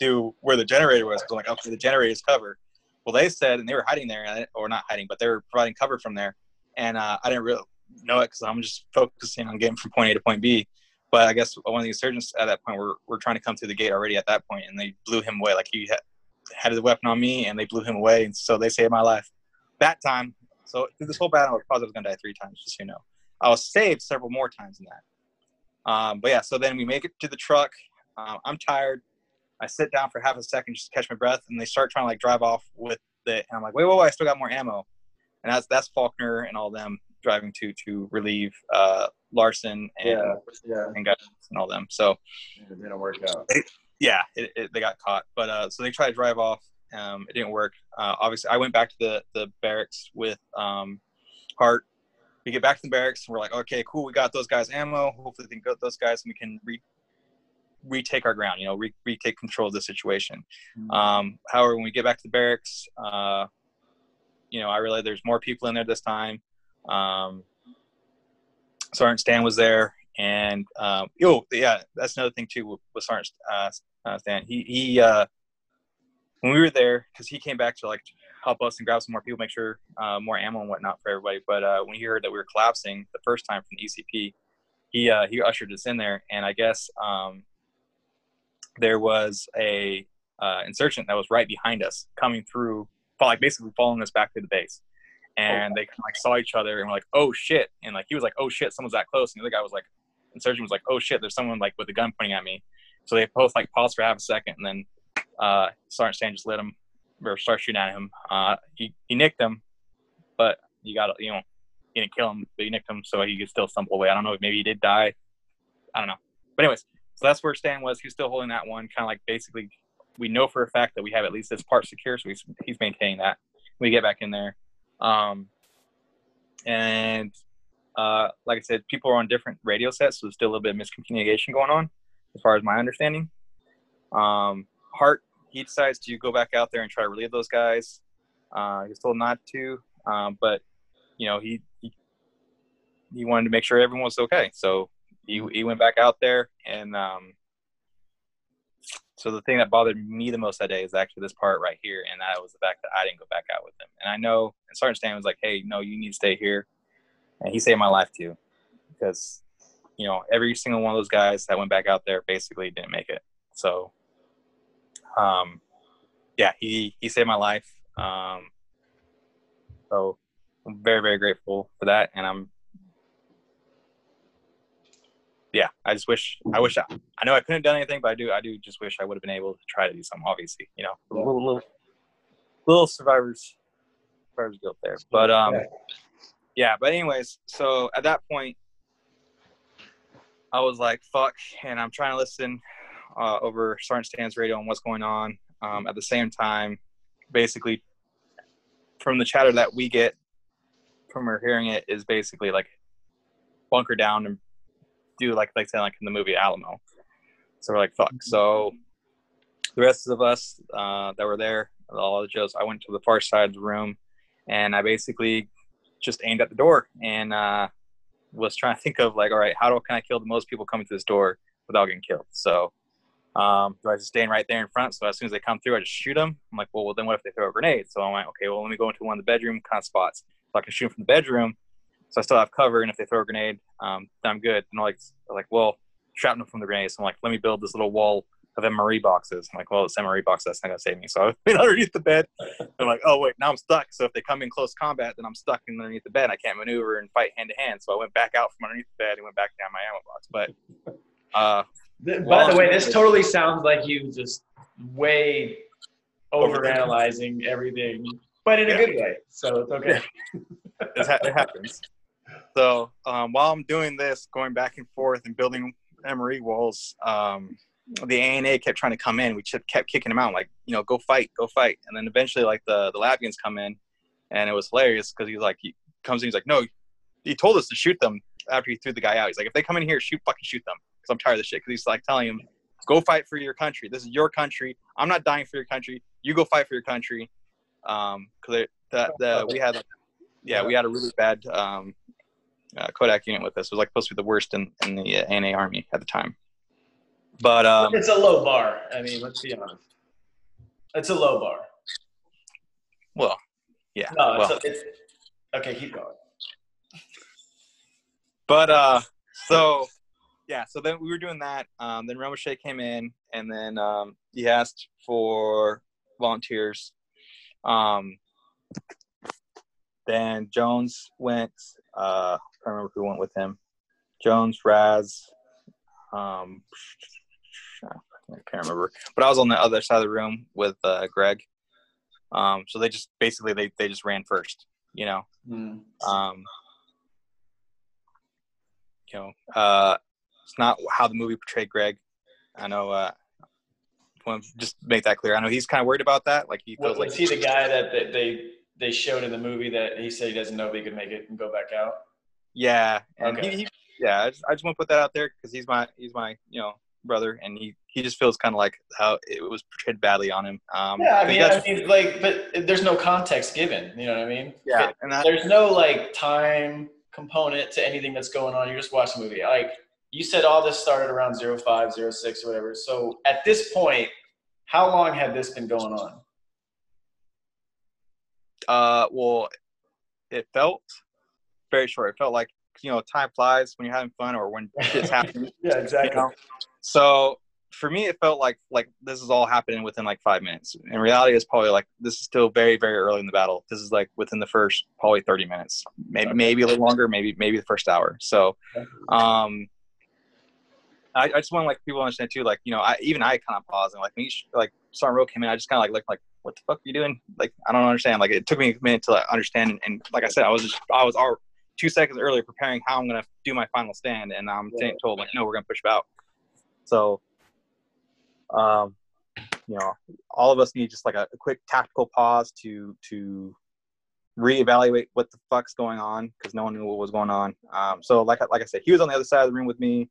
to where the generator was. I'm like, okay, the generator's cover. Well, they said, and they were hiding there, or not hiding, but they were providing cover from there. And I didn't really know it because I'm just focusing on getting from point A to point B. But I guess one of the insurgents at that point were trying to come through the gate already at that point, and they blew him away. Like he had the weapon on me, and they blew him away. And so they saved my life that time. So through this whole battle, I was probably going to die 3 times, just so you know. I was saved several more times than that. But yeah, so then we make it to the truck. I'm tired. I sit down for half a second just to catch my breath, and they start trying to like drive off with it. And I'm like, wait, whoa, I still got more ammo. And that's Faulkner and all them driving to relieve Larson and guys and all them. So it didn't work out. They got caught. But so they tried to drive off. It didn't work. Obviously, I went back to the barracks with Hart. We get back to the barracks, and we're like, okay, cool. We got those guys ammo. Hopefully, we can get those guys, and we can retake our ground, retake control of the situation. Mm-hmm. However, when we get back to the barracks, I realized there's more people in there this time. Sergeant Stan was there, and that's another thing too with Sergeant Stan. He when we were there, because he came back to like help us and grab some more people, make sure more ammo and whatnot for everybody. But when he heard that we were collapsing the first time from the ECP, he ushered us in there, and I guess there was a insurgent that was right behind us coming through, like basically following us back to the base. And they kind of like saw each other and were like, oh shit. And like, he was like, oh shit, someone's that close. And the other guy was like, insurgent was like, oh shit, there's someone like with a gun pointing at me. So they both like paused for half a second, and then Sergeant Stan just started shooting at him. He nicked him, but he didn't kill him, but he nicked him so he could still stumble away. I don't know, maybe he did die. I don't know. But anyways, so that's where Stan was. He was still holding that one, kind of like basically we know for a fact that we have at least this part secure, so he's maintaining that. We get back in there. Like I said, people are on different radio sets, so there's still a little bit of miscommunication going on, as far as my understanding. Hart, he decides to go back out there and try to relieve those guys. He was told not to, but he wanted to make sure everyone was okay, so he went back out there, and so the thing that bothered me the most that day is actually this part right here, and that was the fact that I didn't go back out with him. And I know, and Sergeant Stan was like, hey, no, you need to stay here. And he saved my life too, because, every single one of those guys that went back out there basically didn't make it. So, he saved my life. So I'm very, very grateful for that. And I just wish I know I couldn't have done anything, but I do just wish I would have been able to try to do something, obviously, little survivor's guilt there. But, but anyways, so at that point I was like, fuck. And I'm trying to listen over Sergeant Stan's radio on what's going on. At the same time, basically from the chatter that we get from her hearing it is basically like bunker down and do like saying like in the movie Alamo. So we're like, fuck. So the rest of us that were there, all the Joes, I went to the far side of the room, and I basically just aimed at the door and was trying to think of like, all right, how can I kill the most people coming through this door without getting killed? So do I just stand right there in front? So as soon as they come through, I just shoot them. I'm like, well, then what if they throw a grenade? So I'm like, okay, well, let me go into one of the bedroom kind of spots. So I can shoot them from the bedroom, so I still have cover, and if they throw a grenade, I'm good. And I'm like, well, shrapnel from the grenade. So I'm like, let me build this little wall of MRE boxes. I'm like, well, it's MRE box, that's not gonna save me. So I went underneath the bed. I'm like, oh wait, now I'm stuck. So if they come in close combat, then I'm stuck underneath the bed. I can't maneuver and fight hand to hand. So I went back out from underneath the bed and went back down my ammo box. But by the way, this totally sounds like you just way overanalyzing everything, but in a good way. So it's okay. It happens. So while I'm doing this, going back and forth and building MRE walls, the ANA kept trying to come in. We kept kicking them out, like, you know, go fight. And then eventually, like, the Latvians come in, and it was hilarious because he comes in, he's like, no, he told us to shoot them after he threw the guy out. He's like, if they come in here, fucking shoot them, because I'm tired of this shit. Because he's like telling him, go fight for your country. This is your country. I'm not dying for your country. You go fight for your country. Because we had a really bad Kodak unit with us. It was like supposed to be the worst in the ANA Army at the time. But it's a low bar. I mean, let's be honest. It's a low bar. Well, yeah. No, okay, keep going. But so then we were doing that. Then Romesha came in, and then he asked for volunteers. Then Jones went. I don't remember who went with him. Jones, Raz. I can't remember, but I was on the other side of the room with Greg. So they just basically they just ran first, you know. Mm. It's not how the movie portrayed Greg. I know. Just make that clear. I know he's kind of worried about that. Like he feels was he the guy that they showed in the movie that he said he doesn't know if he could make it and go back out? Yeah. And okay. Yeah, I just want to put that out there because he's my brother, and he just feels kind of like how it was portrayed badly on him. Yeah, I mean, like, but there's no context given. You know what I mean? Yeah, there's no like time component to anything that's going on. You just watch the movie. Like you said, all this started around 05, 06, or whatever. So at this point, how long had this been going on? Well, it felt very short. It felt like, time flies when you're having fun or when shit's happening. Yeah, exactly. So for me, it felt like this is all happening within like 5 minutes. In reality, it's probably like this is still very, very early in the battle. This is like within the first probably 30 minutes, maybe a little longer, maybe the first hour. So I just want people to understand too, I kind of paused and Sergeant Rowe came in, I just kind of looked like, what the fuck are you doing? Like, I don't understand. Like, it took me a minute to understand. And like I said, I was already 2 seconds earlier preparing how I'm going to do my final stand. And I'm told no, we're going to push about. So, all of us need just like a quick tactical pause to reevaluate what the fuck's going on. Cause no one knew what was going on. So like I said, he was on the other side of the room with me.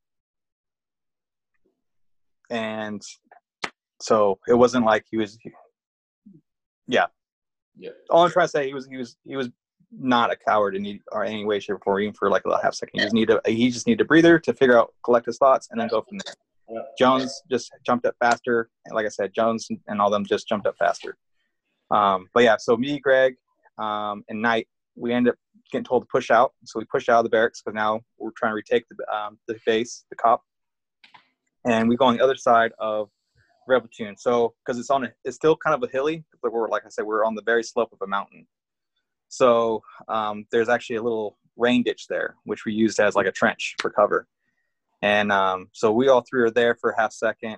And so it wasn't like he was, yeah. Yeah. All I'm trying to say, he was not a coward in any way, shape, or form, even for like a half second. He just needed a breather to figure out, collect his thoughts, and then go from there. Yeah. Jones just jumped up faster. And like I said, Jones and all them just jumped up faster. But yeah, so me, Greg, and Knight, we ended up getting told to push out. So we pushed out of the barracks because now we're trying to retake the base, the cop. And we go on the other side of Red Platoon. So, because it's still kind of a hilly, but we're on the very slope of a mountain. So there's actually a little rain ditch there, which we used as like a trench for cover. And so we all three are there for a half second,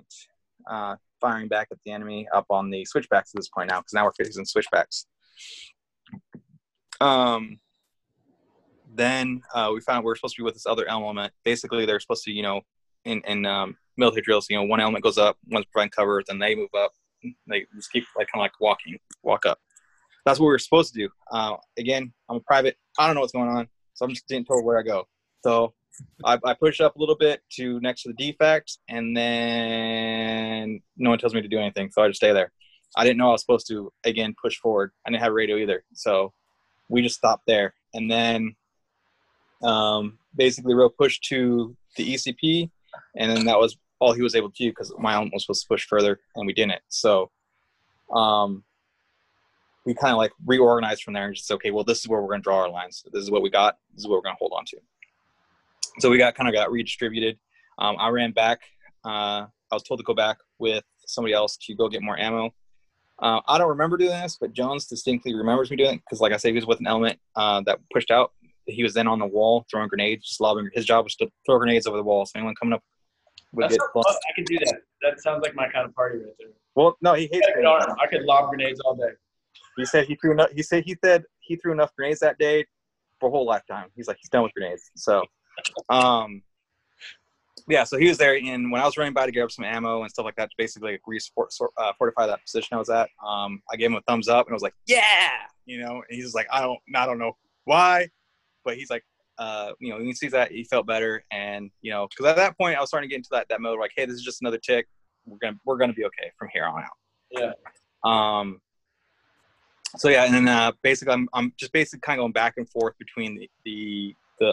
firing back at the enemy up on the switchbacks at this point now, because now we're facing switchbacks. Then we found we're supposed to be with this other element. Basically, they're supposed to, in military drills, one element goes up, one's providing cover, then they move up. They just keep walk up. That's what we were supposed to do. Again, I'm a private. I don't know what's going on, so I'm just being told where I go. So I push up a little bit to next to the defect, and then no one tells me to do anything, so I just stay there. I didn't know I was supposed to, again, push forward. I didn't have a radio either, so we just stopped there. And then basically Rowe pushed to the ECP, and then that was all he was able to do because my own was supposed to push further, and we didn't. So we kind of reorganized from there and just, okay, well, this is where we're going to draw our lines. This is what we got. This is what we're going to hold on to. So we got redistributed. I ran back. I was told to go back with somebody else to go get more ammo. I don't remember doing this, but Jones distinctly remembers me doing it because, like I said, he was with an element that pushed out. He was then on the wall throwing grenades, lobbing. His job was to throw grenades over the wall. So anyone coming up would get close. I could do that. That sounds like my kind of party right there. Well, no, he hates it. I could lob grenades all day. He said he threw enough grenades that day for a whole lifetime. He's like, he's done with grenades. So, yeah, so he was there, and when I was running by to get up some ammo and stuff like that to basically fortify that position I was at, I gave him a thumbs up, and I was like, yeah, you know. And he's like, I don't know why, but he's like, you know, when he sees that, he felt better, and you know, because at that point I was starting to get into that mode like, hey, this is just another tick. We're gonna be okay from here on out. Yeah. So yeah, and then basically I'm just basically kind of going back and forth between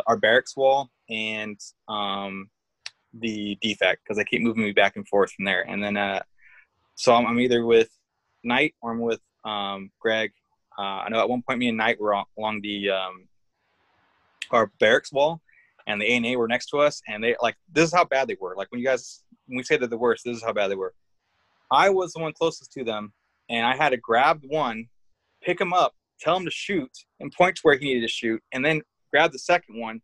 our barracks wall and the defect, because they keep moving me back and forth from there. And then so I'm either with Knight or I'm with Greg. I know at one point me and Knight were along the our barracks wall, and the ANA were next to us, and they like, this is how bad they were. Like, when we say they're the worst, this is how bad they were. I was the one closest to them, and I had to grab one, pick him up, tell him to shoot and point to where he needed to shoot, and then grab the second one,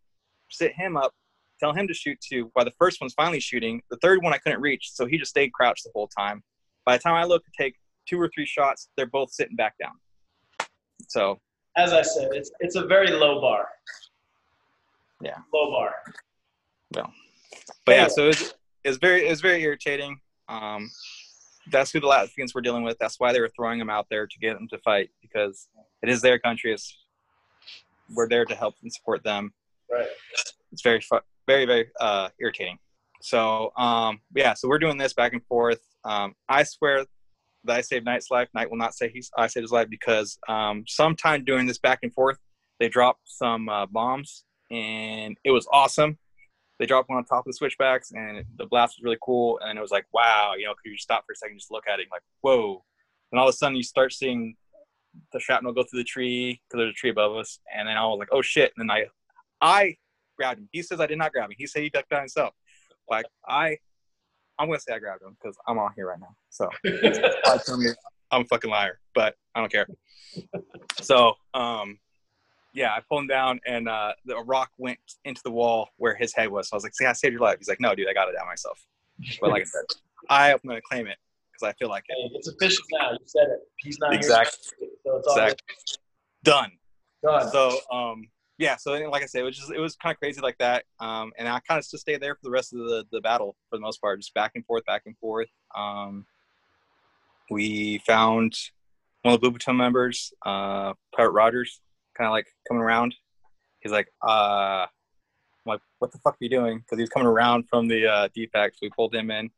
sit him up, tell him to shoot too. While the first one's finally shooting, the third one I couldn't reach, so he just stayed crouched the whole time. By the time I looked to take 2 or 3 shots, they're both sitting back down. So, as I said, it's a very low bar. Yeah. Low bar. Well, but yeah, so it was very irritating. That's who the Latvians were dealing with. That's why they were throwing them out there, to get them to fight, because it is their country. We're there to help and support them. Right. It's very, very, very irritating. So, yeah, so we're doing this back and forth. I swear that I saved Knight's life. Knight will not say I saved his life, because sometime during this back and forth, they dropped some bombs, and it was awesome. They dropped one on top of the switchbacks, and the blast was really cool. And it was like, wow, you know, could you stop for a second and just look at it? Like, whoa. And all of a sudden, you start seeing the shrapnel go through the tree, because there's a tree above us. And then I was like, oh, shit. And then I grabbed him. He says I did not grab him. He said he ducked down himself. Like, I'm going to say I grabbed him, because I'm on here right now. So I'm a fucking liar, but I don't care. So, yeah, I pulled him down, and a rock went into the wall where his head was. So I was like, see, I saved your life. He's like, no, dude, I got it down myself. But like I said, I'm going to claim it, because I feel like it. Hey, it's official now. You said it. He's not exactly here. So it's exactly. Done. So, yeah, so like I said, it was kind of crazy like that. And I kind of just stayed there for the rest of the battle for the most part, just back and forth. We found one of the Blue Platoon members, Pirate Rogers, kind of like coming around. He's like, I'm like, what the fuck are you doing? Because he was coming around from the defect. We pulled him in,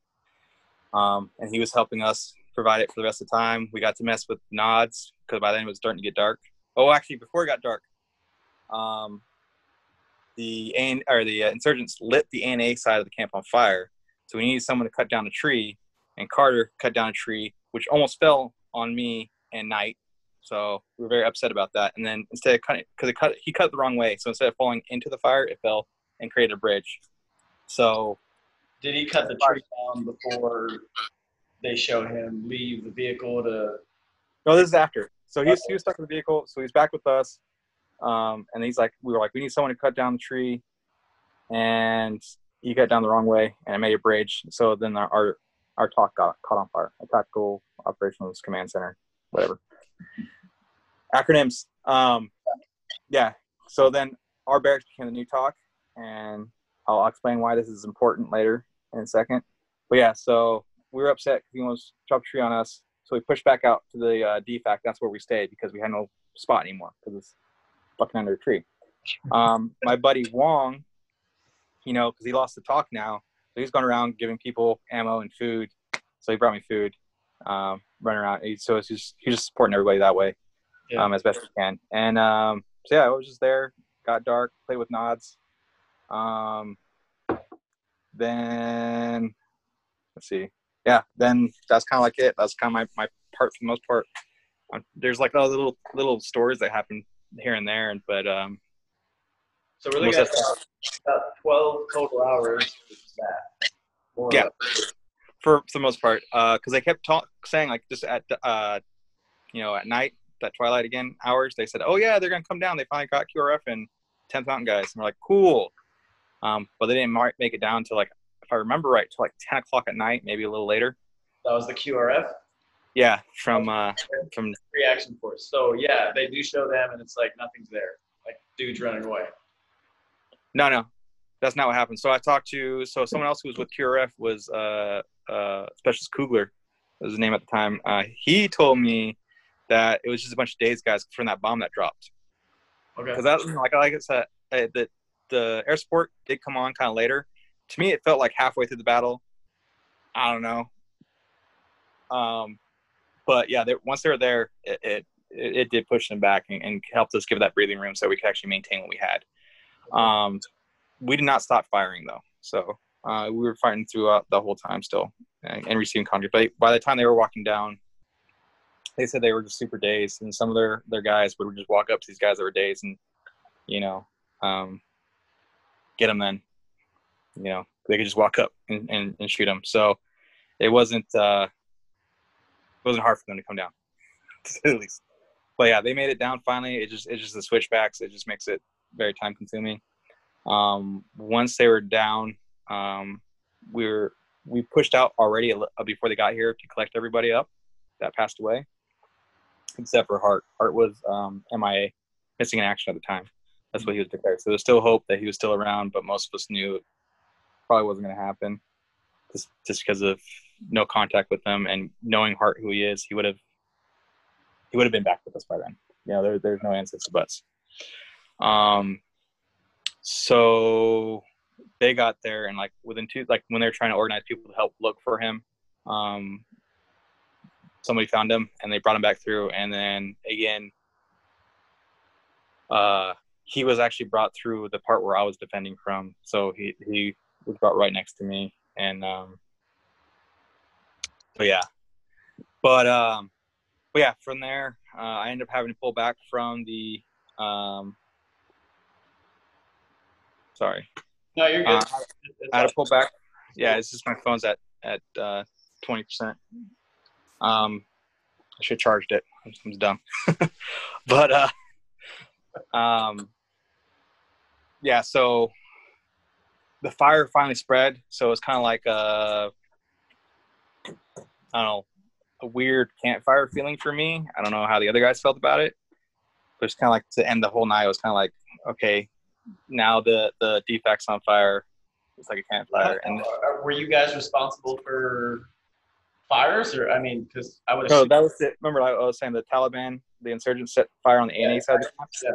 and he was helping us provide it for the rest of the time. We got to mess with nods, because by then it was starting to get dark. Oh, actually, before it got dark, the insurgents lit the ANA side of the camp on fire, so we needed someone to cut down a tree, and Carter cut down a tree, which almost fell on me and Knight. So we were very upset about that. And then instead of cutting, because he cut it the wrong way. So instead of falling into the fire, it fell and created a bridge. So did he cut the tree down before they show him leave the vehicle to? No, this is after. So he was stuck in the vehicle. So he's back with us. And he's like, we were like, we need someone to cut down the tree. And he cut down the wrong way, and it made a bridge. So then our TOC got caught on fire. A Tactical Operations Command Center, whatever. Acronyms. Yeah. So then our barracks became the new TOC, and I'll explain why this is important later in a second. But yeah, so we were upset because he almost chopped a tree on us. So we pushed back out to the defact. That's where we stayed, because we had no spot anymore, because it's fucking under a tree. My buddy Wong, you know, because he lost the TOC now, so he's going around giving people ammo and food. So he brought me food, running around. So it's just, he's just supporting everybody that way. Yeah. As best we can. And so yeah, I was just there, got dark, played with nods. Then let's see. Yeah, then that's kind of like it. That's kind of my part for the most part. There's like other little stories that happen here and there, but so we're looking at about 12 total hours that. Yeah, for the most part, because they kept saying like, just at you know, at night, that twilight again hours, they said, oh yeah, they're gonna come down, they finally got QRF and 10th Mountain guys, and we're like, cool. But they didn't make it down to, like, if I remember right, to like 10 o'clock at night, maybe a little later. That was the QRF, yeah, from reaction force. So yeah, they do show them, and it's like nothing's there. like dudes running away? No, that's not what happened. So I talked to, so someone else who was with QRF was Specialist Kugler, was his name at the time. He told me that it was just a bunch of days guys from that bomb that dropped. Okay. Because that, like I said, the air support did come on kind of later. To me, it felt like halfway through the battle. I don't know. But yeah, once they were there, it did push them back and helped us give that breathing room so we could actually maintain what we had. We did not stop firing though, so we were fighting throughout the whole time still and receiving contact. But by the time they were walking down, they said they were just super dazed, and some of their guys would just walk up to these guys that were dazed and, you know, get them. Then, you know, they could just walk up and shoot them. So it wasn't hard for them to come down, at least. But yeah, they made it down finally. It's just the switchbacks. It just makes it very time consuming. Once they were down, we pushed out already before they got here to collect everybody up that passed away, except for Hart. Hart was MIA, missing in action at the time. That's what he was declared. So there's still hope that he was still around, but most of us knew it probably wasn't going to happen just because of no contact with them, and knowing Hart who he is, he would have been back with us by then. You know, there's no answers to buts. So they got there, and like within when they're trying to organize people to help look for him, somebody found him and they brought him back through. And then again, he was actually brought through the part where I was defending from. So he was brought right next to me. And so yeah, but yeah, from there, I ended up having to pull back from the, sorry. No, you're good. I had to pull back. Yeah, it's just my phone's at 20%. I should have charged it. I'm dumb. But yeah, so the fire finally spread. So it was kind of like a weird campfire feeling for me. I don't know how the other guys felt about it, but it's kind of like to end the whole night. It was kind of like, okay, now the defect's on fire. It's like a campfire. And were you guys responsible for fires, or I mean, because I would. No, that was it. Remember, I was saying the Taliban, the insurgents, set fire on the ANA side of the camp. Yeah.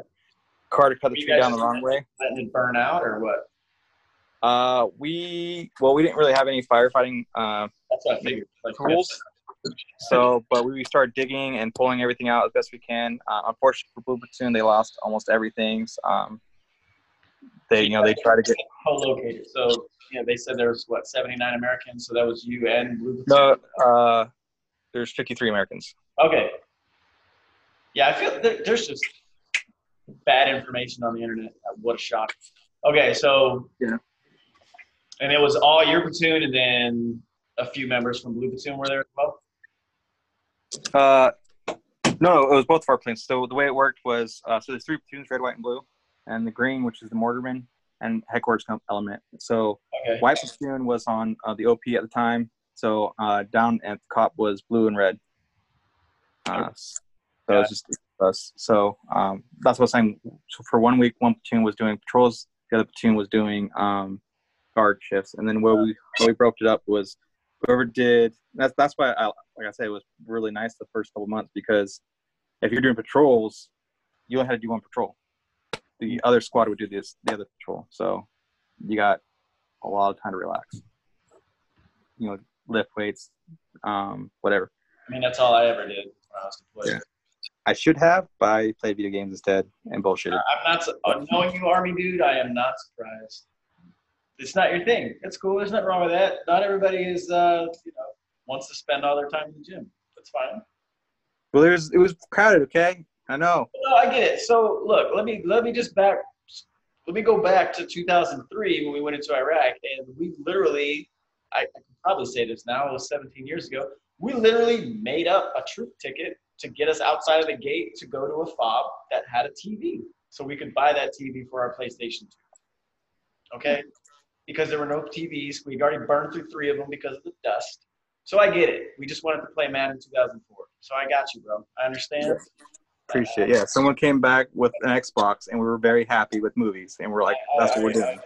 Carter cut the tree down the wrong way. Did it burn out or what? We didn't really have any firefighting tools. So, but we started digging and pulling everything out as best we can. Unfortunately for Blue Platoon, they lost almost everything. They tried to get co-located. So yeah, they said there was 79 Americans. So that was you and Blue Platoon. No, there's 53 Americans. Okay. Yeah, I feel there's just bad information on the internet. What a shock. Okay, so yeah, and it was all your platoon, and then a few members from Blue Platoon were there as well. No, it was both of our platoons. So the way it worked was so there's three platoons: red, white, and blue. And the green, which is the mortarman, and headquarters element. So okay. White Platoon was on the OP at the time. So down at the cop was blue and red. So it was just us. So that's what I was saying. So for 1 week, one platoon was doing patrols. The other platoon was doing guard shifts. And then where we broke it up was whoever did. That's why, like I said, it was really nice the first couple months, because if you're doing patrols, you only had to do one patrol. The other squad would do the other patrol. So you got a lot of time to relax. You know, lift weights, whatever. I mean, that's all I ever did when I was deployed. Yeah. I should have, but I played video games instead and bullshitted. Knowing you Army dude, I am not surprised. It's not your thing. It's cool. There's nothing wrong with that. Not everybody is, wants to spend all their time in the gym. That's fine. Well, it was crowded, okay? I know. No, I get it. So look, let me go back to 2003 when we went into Iraq, and we literally, I can probably say this now, it was 17 years ago, we literally made up a troop ticket to get us outside of the gate to go to a FOB that had a TV, so we could buy that TV for our PlayStation 2. Okay, because there were no TVs, we'd already burned through 3 of them because of the dust. So I get it. We just wanted to play Madden 2004. So I got you, bro. I understand. appreciate it. Yeah, someone came back with an Xbox and we were very happy with movies and we're like, that's what we're doing.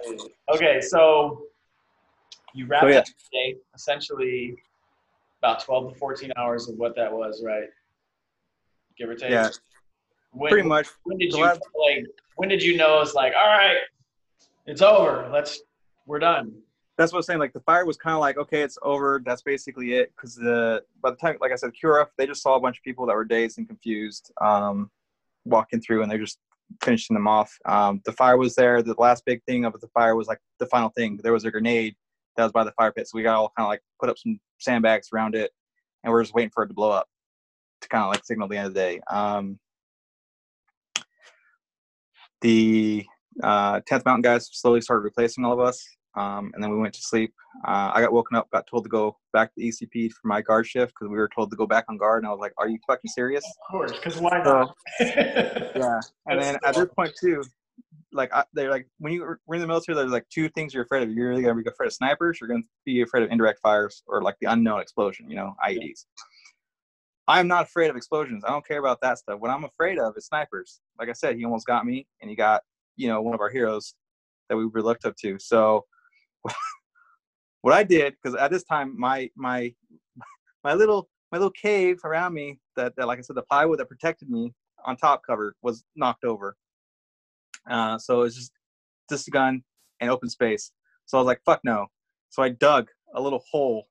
Okay, so you wrapped up today, essentially about 12 to 14 hours of what that was, right? Give or take? Yeah, pretty much. When did you know it's like, all right, it's over, we're done? That's what I'm saying. Like, the fire was kind of like, okay, it's over. That's basically it. Because by the time, like I said, QRF, they just saw a bunch of people that were dazed and confused walking through, and they're just finishing them off. The fire was there. The last big thing of the fire was like the final thing. There was a grenade that was by the fire pit. So we got all kind of like put up some sandbags around it, and we're just waiting for it to blow up to kind of like signal the end of the day. The 10th Mountain guys slowly started replacing all of us. And then we went to sleep. I got woken up, got told to go back to the ECP for my guard shift because we were told to go back on guard. And I was like, are you fucking serious? Of course, because why not? Yeah. And then at this point, too, like, they're like, when you were in the military, there's like two things you're afraid of. You're either going to be afraid of snipers, you're going to be afraid of indirect fires, or like the unknown explosion, you know, IEDs. Yeah. I'm not afraid of explosions. I don't care about that stuff. What I'm afraid of is snipers. Like I said, he almost got me, and he got, you know, one of our heroes that we were looked up to. So what I did, because at this time my little cave around me that like I said, the plywood that protected me on top cover was knocked over, so it's just a gun and open space. So I was like, fuck no. So I dug a little hole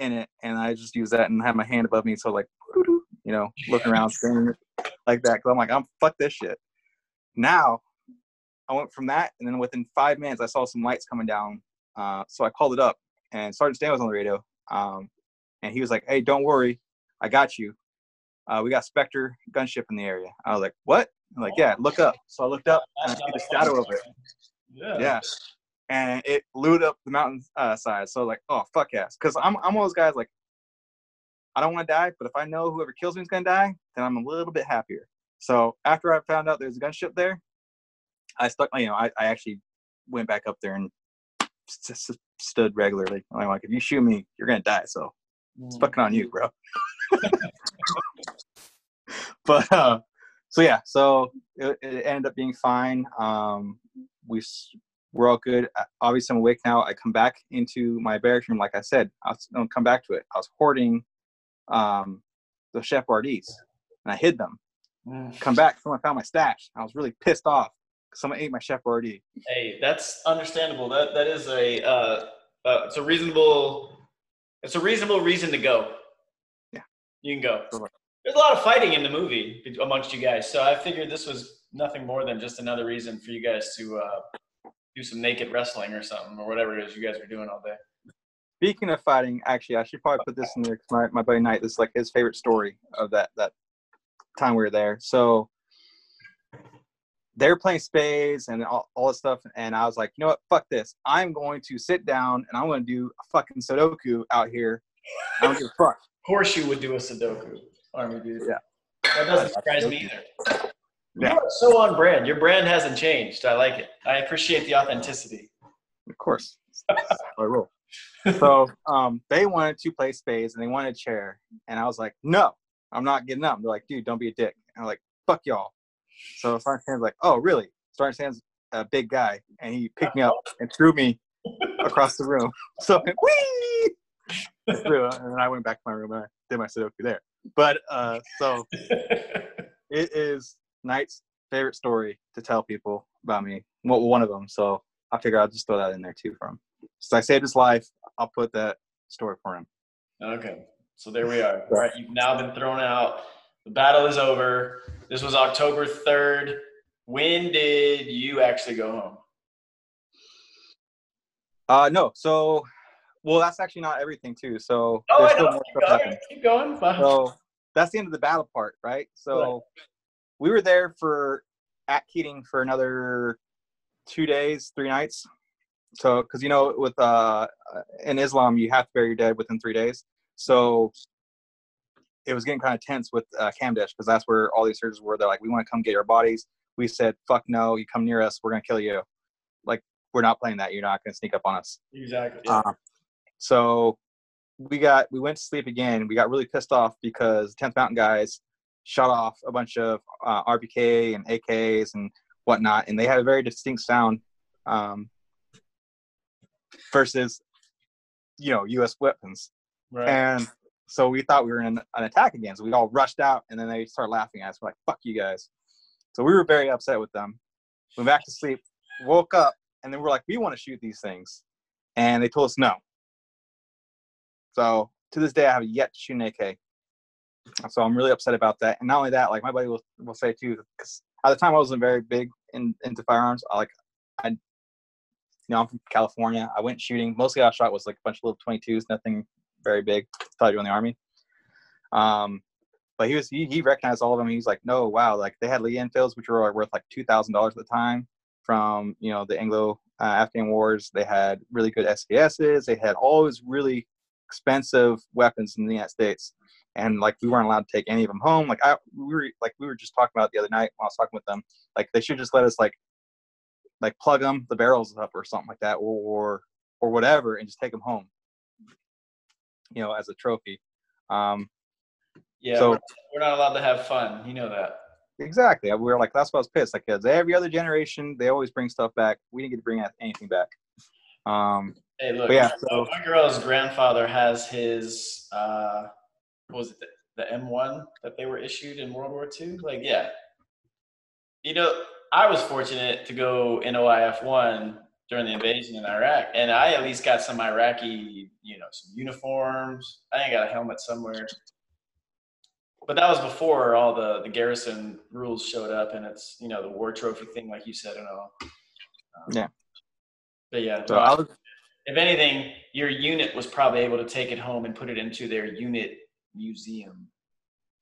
in it and I just used that and had my hand above me, so like, you know, looking around like that, because I'm like, I'm fuck this shit. Now I went from that, and then within 5 minutes, I saw some lights coming down. So I called it up, and Sergeant Stan was on the radio, and he was like, hey, don't worry. I got you. We got Spectre gunship in the area. I was like, what? I'm like, yeah, look up. So I looked up, and I see the shadow of it. Yeah. And it looted up the mountain side. So like, oh, fuck yes. Because I'm one of those guys, like, I don't want to die, but if I know whoever kills me is going to die, then I'm a little bit happier. So after I found out there's a gunship there, I actually went back up there and stood regularly. I'm like, if you shoot me, you're going to die. So it's fucking on you, bro. But, so yeah, so it ended up being fine. We're all good. Obviously I'm awake now. I come back into my barracks room. Like I said, I don't come back to it. I was hoarding, the Chef Bardies, and I hid them. Come back. Someone found my stash. I was really pissed off. Someone ate my Chef Boyardee. Hey, that's understandable. That is a it's a reasonable reason to go. Yeah, you can go. Sure. There's a lot of fighting in the movie amongst you guys, so I figured this was nothing more than just another reason for you guys to do some naked wrestling or something, or whatever it is you guys are doing all day. Speaking of fighting, actually, I should probably put this in there because my buddy Knight, this is like his favorite story of that time we were there. So they're playing spades and all this stuff. And I was like, you know what? Fuck this. I'm going to sit down and I'm going to do a fucking Sudoku out here. I don't give a fuck. Of course you would do a Sudoku, Army dude. Yeah. That doesn't surprise me either. Yeah. You are so on brand. Your brand hasn't changed. I like it. I appreciate the authenticity. Of course. That's my rule. So they wanted to play spades and they wanted a chair. And I was like, no, I'm not getting up. They're like, dude, don't be a dick. And I'm like, fuck y'all. So Sergeant Stan's like, oh, really? Sergeant Stan's a big guy, and he picked me up and threw me across the room. So I went, whee! And then I went back to my room, and I did my Sudoku there. But so it is Knight's favorite story to tell people about me. Well, one of them. So I figure I'll just throw that in there, too, for him. So I saved his life. I'll put that story for him. Okay. So there we are. All right. You've now been thrown out. The battle is over. This was October 3rd. When did you actually go home? No. So, well, that's actually not everything, too. So, I still more stuff happening. Keep going. But... So, that's the end of the battle part, right? So, we were there at Keating for another 2 days, 3 nights. So, because, you know, with in Islam, you have to bury your dead within 3 days. So, it was getting kind of tense with Kamdesh, because that's where all these searches were. They're like, we want to come get your bodies. We said, fuck no, you come near us, we're going to kill you. Like, we're not playing that. You're not going to sneak up on us. Exactly. So we went to sleep again. We got really pissed off because 10th Mountain guys shot off a bunch of RPK and AKs and whatnot, and they had a very distinct sound versus, you know, U.S. weapons. Right. And so we thought we were in an attack again, so we all rushed out, and then they started laughing at us. We're like, fuck you guys. So we were very upset with them. Went back to sleep, woke up, and then we're like, we want to shoot these things. And they told us no. So to this day, I have yet to shoot an AK. So I'm really upset about that. And not only that, like my buddy will say too, because at the time I wasn't very big into firearms. I'm from California. I went shooting. Mostly I shot was like a bunch of little 22s, nothing very big. Thought I joined the Army. But he recognized all of them. He's like, no, wow. Like they had Lee Enfields, which were worth like $2,000 at the time from, you know, the Anglo-Afghan wars. They had really good SKSs. They had all these really expensive weapons in the United States. And like, we weren't allowed to take any of them home. Like we were just talking about it the other night when I was talking with them, like they should just let us like plug them, the barrels up or something like that, or whatever, and just take them home, you know, as a trophy. Yeah, so, we're not allowed to have fun. You know that. Exactly. We were like, that's why I was pissed. Like, every other generation, they always bring stuff back. We didn't get to bring anything back. Hey, look. Yeah, so my girl's grandfather has his, what was it, the M1 that they were issued in World War II? Like, yeah. You know, I was fortunate to go NOIF-1 during the invasion in Iraq, and I at least got some Iraqi, you know, some uniforms. I ain't got a helmet somewhere. But that was before all the garrison rules showed up, and it's, you know, the war trophy thing, like you said, and all. Yeah. But yeah, so if anything, your unit was probably able to take it home and put it into their unit museum.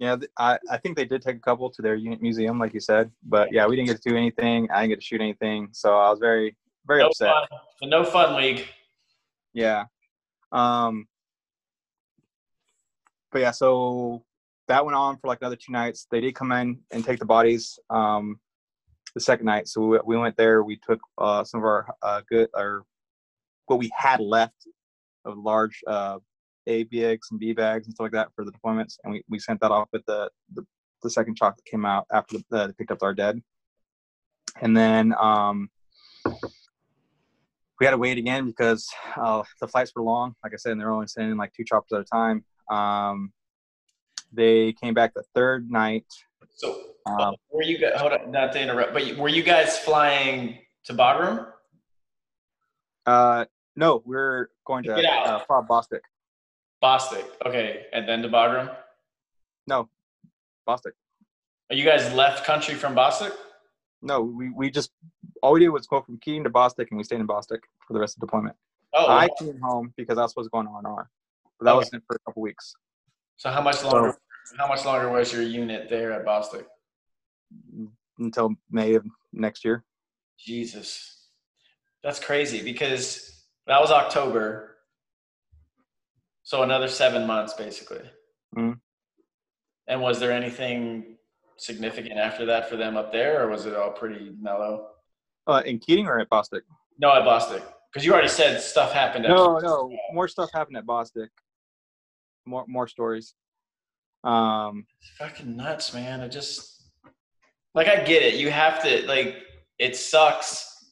Yeah, I think they did take a couple to their unit museum, like you said. But yeah, we didn't get to do anything. I didn't get to shoot anything, so I was very, very upset. The no fun league. Yeah. But yeah, so. That went on for like another 2 nights. They did come in and take the bodies the second night. So we went there. We took some of our what we had left of large A bags and B bags and stuff like that for the deployments. And we sent that off with the second chalk that came out after they picked up our dead. And then we had to wait again because the flights were long. Like I said, and they were only sending like 2 choppers at a time. They came back the third night. So, were you guys, hold on, not to interrupt, but were you guys flying to Bagram? No, we're going to Bostick. Bostick, okay. And then to Bagram? No, Bostick. You guys left country from Bostick? No, we just, all we did was go from Keating to Bostick, and we stayed in Bostick for the rest of the deployment. Oh, I came home because I was supposed to go on R&R. But that wasn't for a couple weeks. So how much longer was your unit there at Bostick? Until May of next year. Jesus. That's crazy, because that was October. So another 7 months basically. Mm-hmm. And was there anything significant after that for them up there, or was it all pretty mellow? In Keating or at Bostick? No, at Bostick. Because you already said stuff happened at Bostick. No, more stuff happened at Bostick. More stories. It's fucking nuts, man. I just, like, I get it. You have to, like, it sucks,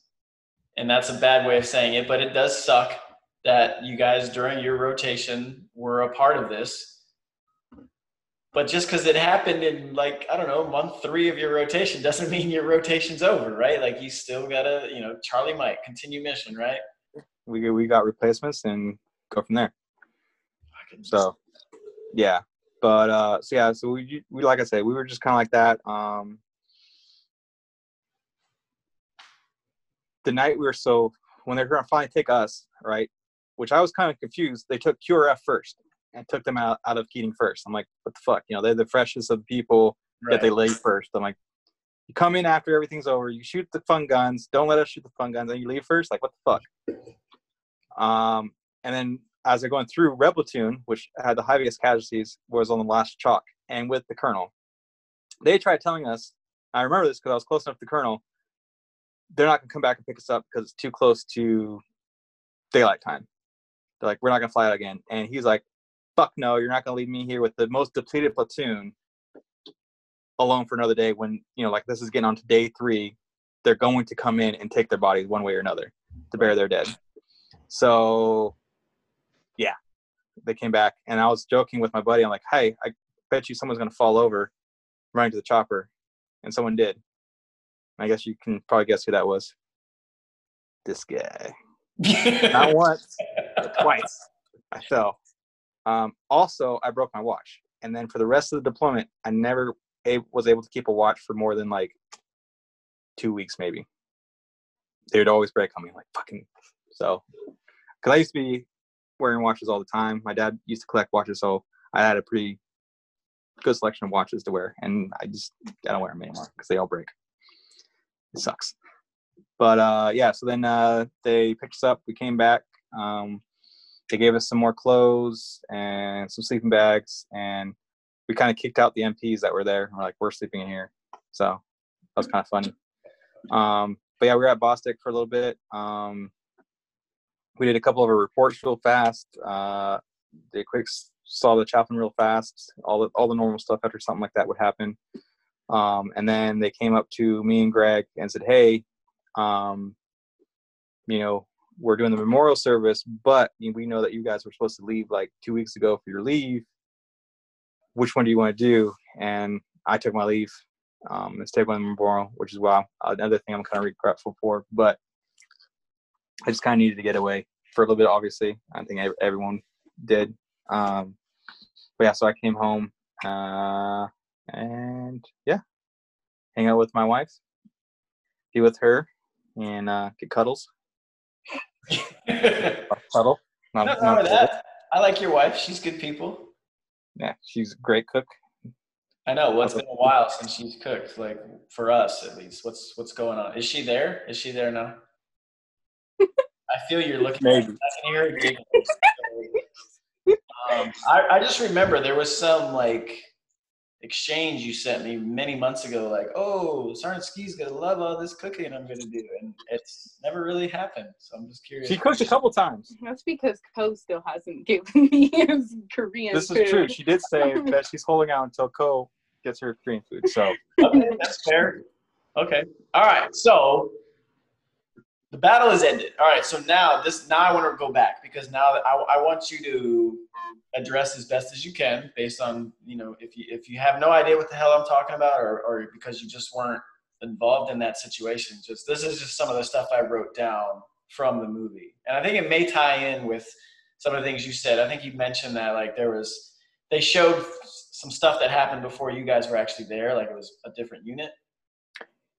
and that's a bad way of saying it, but it does suck that you guys during your rotation were a part of this. But just because it happened in, like, I don't know, month 3 of your rotation doesn't mean your rotation's over, right? Like, you still gotta, you know, Charlie Mike, continue mission, right? We got replacements and go from there. So. Yeah, but so we like I said, we were just kind of like that. The night we were, so when they're gonna finally take us, right? Which I was kind of confused. They took QRF first and took them out of Keating first. I'm like, what the fuck? You know, they're the freshest of people that they laid first. I'm like, you come in after everything's over, you shoot the fun guns, don't let us shoot the fun guns, and you leave first. Like, what the fuck? And then. As they're going through, Red Platoon, which had the heaviest casualties, was on the last chalk and with the colonel. They tried telling us, I remember this because I was close enough to the colonel, they're not going to come back and pick us up because it's too close to daylight time. They're like, we're not going to fly out again. And he's like, fuck no, you're not going to leave me here with the most depleted platoon alone for another day when, you know, like this is getting on to day three, they're going to come in and take their bodies one way or another to bury their dead. So yeah, they came back, and I was joking with my buddy. I'm like, hey, I bet you someone's going to fall over running to the chopper. And someone did. And I guess you can probably guess who that was. This guy. Not once, but twice I fell. Also, I broke my watch. And then for the rest of the deployment, I never was able to keep a watch for more than like 2 weeks, maybe. They would always break on me, like fucking. So, because I used to be wearing watches all the time. My dad used to collect watches, so I had a pretty good selection of watches to wear. And I don't wear them anymore because they all break. It sucks. But yeah, so then they picked us up. We came back. They gave us some more clothes and some sleeping bags, and we kind of kicked out the MPs that were there. We're like, we're sleeping in here. So that was kind of funny. But yeah, we were at Bostick for a little bit. We did a couple of our reports real fast. The quicks saw the chaplain real fast. All the normal stuff after something like that would happen. And then they came up to me and Greg and said, hey, you know, we're doing the memorial service, but we know that you guys were supposed to leave like 2 weeks ago for your leave. Which one do you want to do? And I took my leave. It's taking the memorial, which is wow, another thing I'm kind of regretful for, but I just kind of needed to get away for a little bit, obviously. I think everyone did. But yeah, so I came home and yeah, hang out with my wife, be with her, and get cuddles. Cuddle. Not wrong with that. I like your wife. She's good people. Yeah, she's a great cook. I know. Well, it's been a while since she's cooked, like for us at least. What's going on? Is she there? Is she there now? I feel you're looking. Maybe. I can hear her giggling. I just remember there was some like exchange you sent me many months ago. Like, oh, Sergeant Ski's gonna love all this cooking I'm gonna do, and it's never really happened. So I'm just curious. She cooked a couple times. That's because Ko still hasn't given me his Korean. This food. Is true. She did say that she's holding out until Ko gets her Korean food. So okay, that's fair. Okay. All right. So. The battle is ended. All right, so now I want to go back because now that I want you to address as best as you can based on, you know, if you have no idea what the hell I'm talking about or because you just weren't involved in that situation. This is just some of the stuff I wrote down from the movie. And I think it may tie in with some of the things you said. I think you mentioned that, like, they showed some stuff that happened before you guys were actually there, like it was a different unit.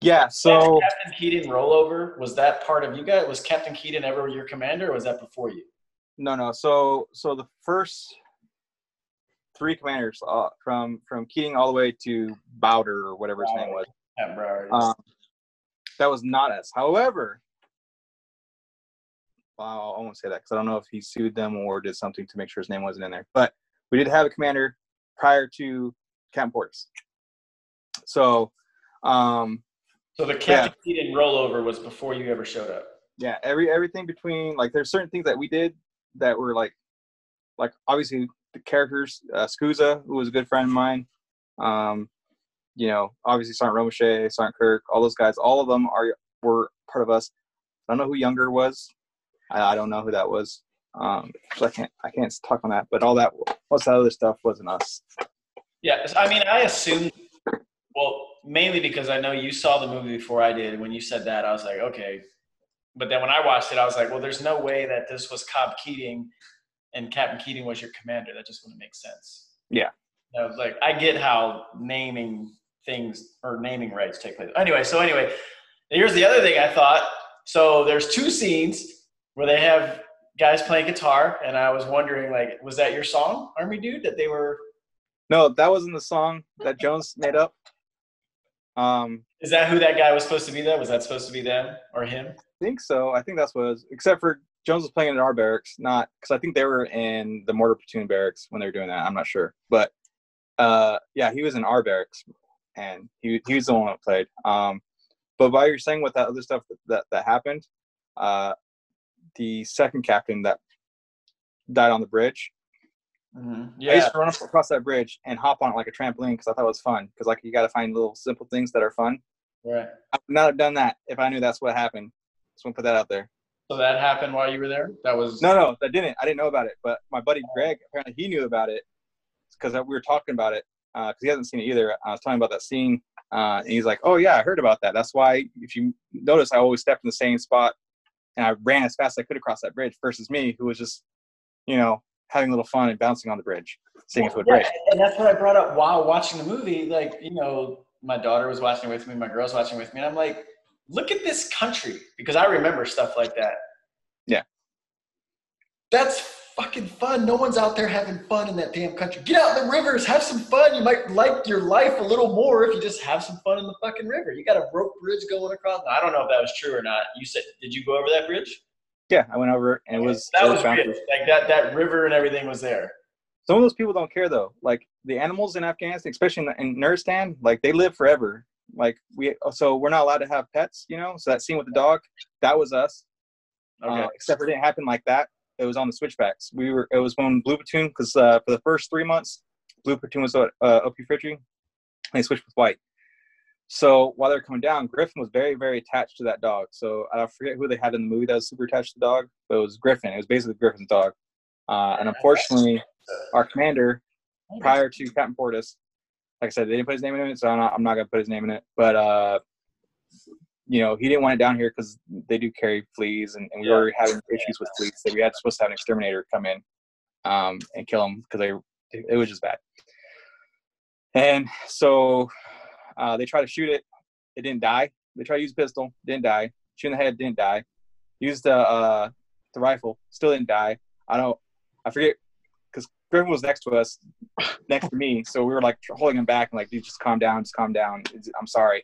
Yeah, so Captain Keating rollover, was that part of you guys? Was Captain Keating ever your commander, or was that before you? No. So the first three commanders, from Keating all the way to Bowder or whatever his name was, Captain Brower, yes. That was not us. However, I won't say that because I don't know if he sued them or did something to make sure his name wasn't in there. But we did have a commander prior to Captain Portis. So. So the Captain Keating rollover was before you ever showed up. Yeah, everything between, like, there's certain things that we did that were like obviously the characters, Scusa, who was a good friend of mine, you know, obviously Sergeant Romesha, Sergeant Kirk, all those guys, all of them were part of us. I don't know who Younger was. I don't know who that was. So I can't talk on that. But most of that other stuff wasn't us. Yeah, I mean, I assumed. Well, mainly because I know you saw the movie before I did. When you said that, I was like, okay. But then when I watched it, I was like, well, there's no way that this was Cop Keating and Captain Keating was your commander. That just wouldn't make sense. Yeah. And I was like, I get how naming rights take place. Anyway, here's the other thing I thought. So there's two scenes where they have guys playing guitar. And I was wondering, like, was that your song, Army Dude, that they were? No, that wasn't the song that Jones made up. Is that who that guy was supposed to be then? Was that supposed to be them or him? I think so. I think that's what it was. Except for Jones was playing in our barracks, not because I think they were in the mortar platoon barracks when they were doing that. I'm not sure. But yeah, he was in our barracks and he was the one that played. But while you're saying with that other stuff that happened, the second captain that died on the bridge, Mm-hmm. Yeah. I used to run up across that bridge and hop on it like a trampoline because I thought it was fun. Because, like, you got to find little simple things that are fun. Right. I would not have done that if I knew that's what happened. Just want to put that out there. So that happened while you were there? That was... No, that didn't. I didn't know about it. But my buddy Greg, apparently he knew about it because we were talking about it. Because he hasn't seen it either. I was talking about that scene. And he's like, oh, yeah, I heard about that. That's why, if you notice, I always stepped in the same spot. And I ran as fast as I could across that bridge versus me, who was just, you know, having a little fun and bouncing on the bridge, seeing it to a bridge. And that's what I brought up while watching the movie. Like, you know, my daughter was watching with me, my girl's watching with me, and I'm like, look at this country, because I remember stuff like that. Yeah. That's fucking fun. No one's out there having fun in that damn country. Get out in the rivers, have some fun. You might like your life a little more if you just have some fun in the fucking river. You got a rope bridge going across. I don't know if that was true or not. You said, did you go over that bridge? Yeah, I went over, and it was... That was weird. Like, that river and everything was there. Some of those people don't care, though. Like, the animals in Afghanistan, especially in Nuristan, like, they live forever. Like, we're not allowed to have pets, you know? So that scene with the dog, that was us. Okay. Except for it didn't happen like that. It was on the switchbacks. It was when Blue Platoon, because for the first 3 months, Blue Platoon was OP Fritry, and they switched with White. So while they're coming down, Griffin was very, very attached to that dog. So I forget who they had in the movie that was super attached to the dog, but it was Griffin. It was basically Griffin's dog. And unfortunately, our commander, prior to Captain Portis, like I said, they didn't put his name in it, so I'm not going to put his name in it. But, you know, he didn't want it down here because they do carry fleas, and we were having issues with fleas. So we had supposed to have an exterminator come in and kill them because it was just bad. And so... they tried to shoot it. It didn't die. They tried to use a pistol. Didn't die. Shoot in the head. Didn't die. Used the rifle. Still didn't die. I forget, because Griffin was next to us, next to me. So we were, like, holding him back and, like, dude, just calm down. Just calm down. I'm sorry.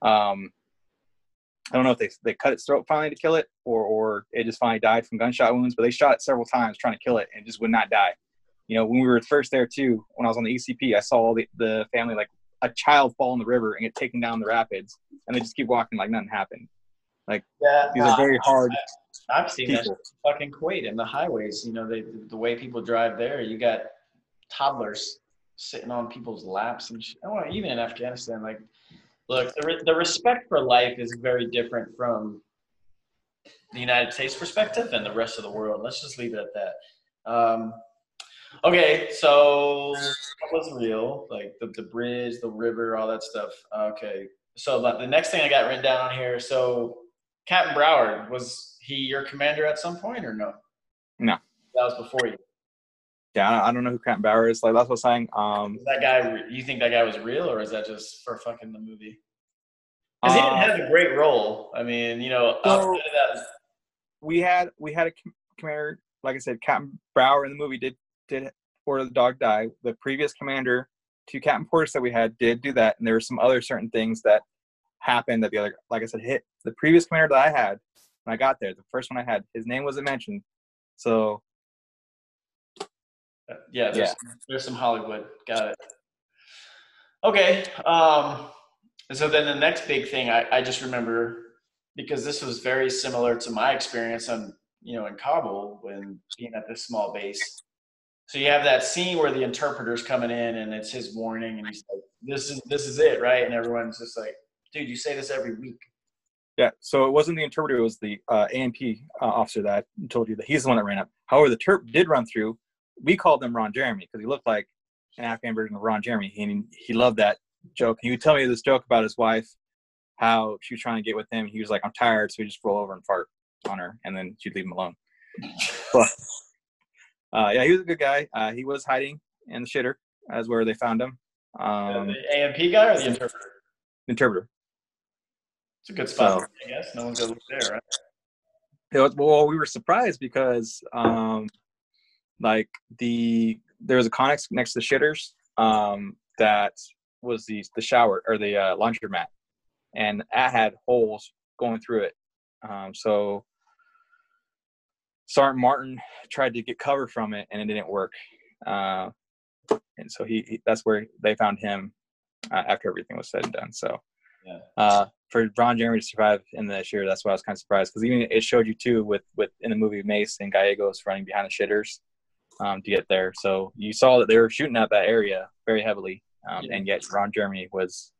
I don't know if they cut its throat finally to kill it or it just finally died from gunshot wounds. But they shot it several times trying to kill it, and it just would not die. You know, when we were first there, too, when I was on the ECP, I saw all the family, like, a child fall in the river and get taken down the rapids, and they just keep walking like nothing happened. Like, these are very hard. I've seen people. That fucking Kuwait and the highways. You know, the way people drive there. You got toddlers sitting on people's laps and shit. Even in Afghanistan, like, look, the respect for life is very different from the United States perspective and the rest of the world. Let's just leave it at that. Okay, so that was real, like the bridge, the river, all that stuff. Okay, so the next thing I got written down on here, so Captain Brower, was he your commander at some point or no? No. That was before you? Yeah, I don't know who Captain Brower is. Like, that's what I'm saying. That guy, you think that guy was real, or is that just for fucking the movie? Because he didn't have a great role. I mean, you know, so that, we had a commander, like I said, Captain Brower in the movie did order the dog die. The previous commander to Captain Portis that we had did do that, and there were some other certain things that happened that the other, like I said, hit. The previous commander that I had when I got there, the first one I had, his name wasn't mentioned. So yeah, there's some Hollywood. Got it. Okay. So then the next big thing I just remember, because this was very similar to my experience on, you know, in Kabul when being at this small base. So you have that scene where the interpreter's coming in and it's his warning and he's like, this is it, right? And everyone's just like, dude, you say this every week. Yeah, so it wasn't the interpreter, it was the ANP officer that told you that he's the one that ran up. However, the Terp did run through. We called him Ron Jeremy because he looked like an Afghan version of Ron Jeremy. He loved that joke. He would tell me this joke about his wife, how she was trying to get with him. He was like, I'm tired, so we just roll over and fart on her, and then she'd leave him alone. But... yeah, he was a good guy. He was hiding in the shitter, as where they found him. The AMP guy or the interpreter? Interpreter. It's a good spot, I guess. No one's gonna look there, right? Well, we were surprised because, like, there was a connex next to the shitters that was the shower or the laundromat, and I had holes going through it. So Sergeant Martin tried to get cover from it, and it didn't work. And so that's where they found him after everything was said and done. So for Ron Jeremy to survive in the shitter, that's why I was kind of surprised. Because even it showed you, too, with in the movie Mace and Gallegos running behind the shitters. to get there. So you saw that they were shooting at that area very heavily, and yet Ron Jeremy was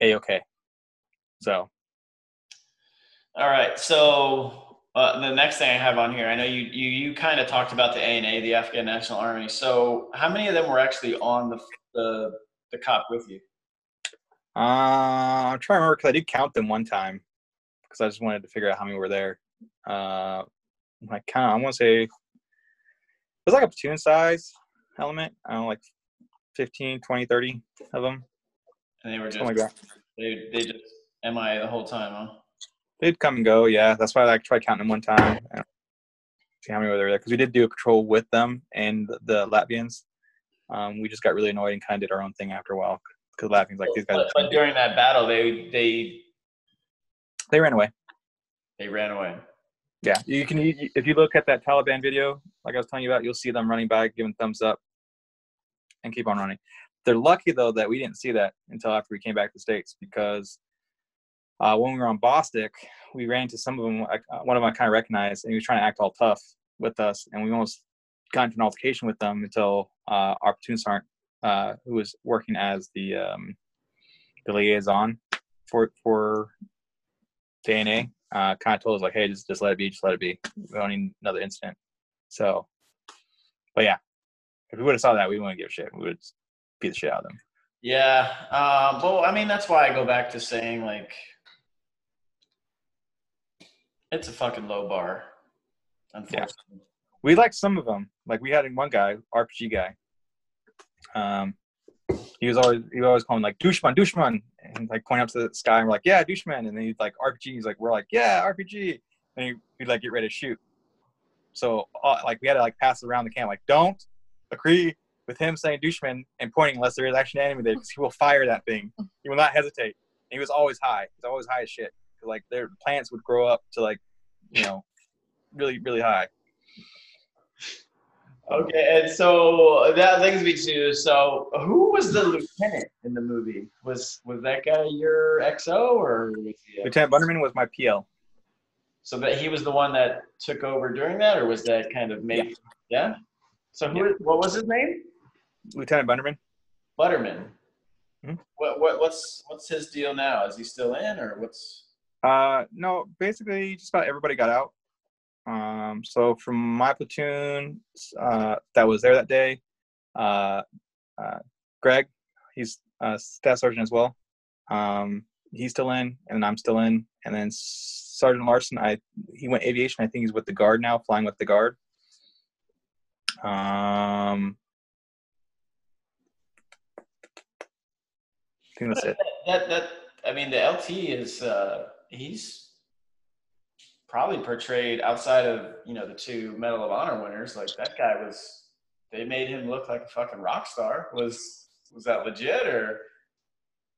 A-okay. So. All right. So the next thing I have on here, I know you kind of talked about the ANA, the Afghan National Army. So how many of them were actually on the cop with you? I'm trying to remember because I did count them one time because I just wanted to figure out how many were there. I want to say it was like a platoon size element. I don't know, like 15, 20, 30 of them. And they were just, they just MIA the whole time, huh? They'd come and go, yeah. That's why I tried counting them one time. I don't see how many were there because we did do a patrol with them and the Latvians. We just got really annoyed and kind of did our own thing after a while because Latvians like these guys. But during that battle, they ran away. They ran away. Yeah, if you look at that Taliban video, like I was telling you about, you'll see them running back, giving thumbs up, and keep on running. They're lucky, though, that we didn't see that until after we came back to the States because when we were on Bostick, we ran into some of them. One of them I kind of recognized, and he was trying to act all tough with us, and we almost got into an altercation with them until our platoon sergeant, who was working as the liaison for the ANA, kind of told us, like, hey, just let it be, just let it be. We don't need another incident. So, but yeah, if we would have saw that, we wouldn't give a shit. We would beat the shit out of them. Yeah. Well, I mean, that's why I go back to saying, like, it's a fucking low bar, unfortunately. Yeah. We liked some of them. Like, we had one guy, RPG guy. He was always calling, like, Dushman, Dushman. And, like, point up to the sky and we're like, yeah, Dushman. And then he's like, RPG. He's like, we're like, yeah, RPG. And he'd like, get ready to shoot. So, like, we had to, like, pass around the camp. Like, don't agree with him saying Dushman and pointing unless there is actually an enemy there because he will fire that thing. He will not hesitate. And he was always high. He's always high as shit. Like, their plants would grow up to, like, you know, really, really high. Okay, and so that leads me to, so who was the lieutenant in the movie? Was that guy your XO or? Lieutenant Bundermann was my PL. So that he was the one that took over during that, or was that kind of maybe? Yeah. So what was his name? Lieutenant Bundermann. Bundermann. Mm-hmm. What's his deal now? Is he still in, or what's? No, basically just about everybody got out. So from my platoon that was there that day, Greg, he's a staff sergeant as well. He's still in, and I'm still in. And then Sergeant Larson, he went aviation. I think he's with the Guard now, flying with the Guard. I think that's it. I mean, the LT is he's probably portrayed outside of, you know, the two Medal of Honor winners. Like, that guy was, they made him look like a fucking rock star. Was that legit, or?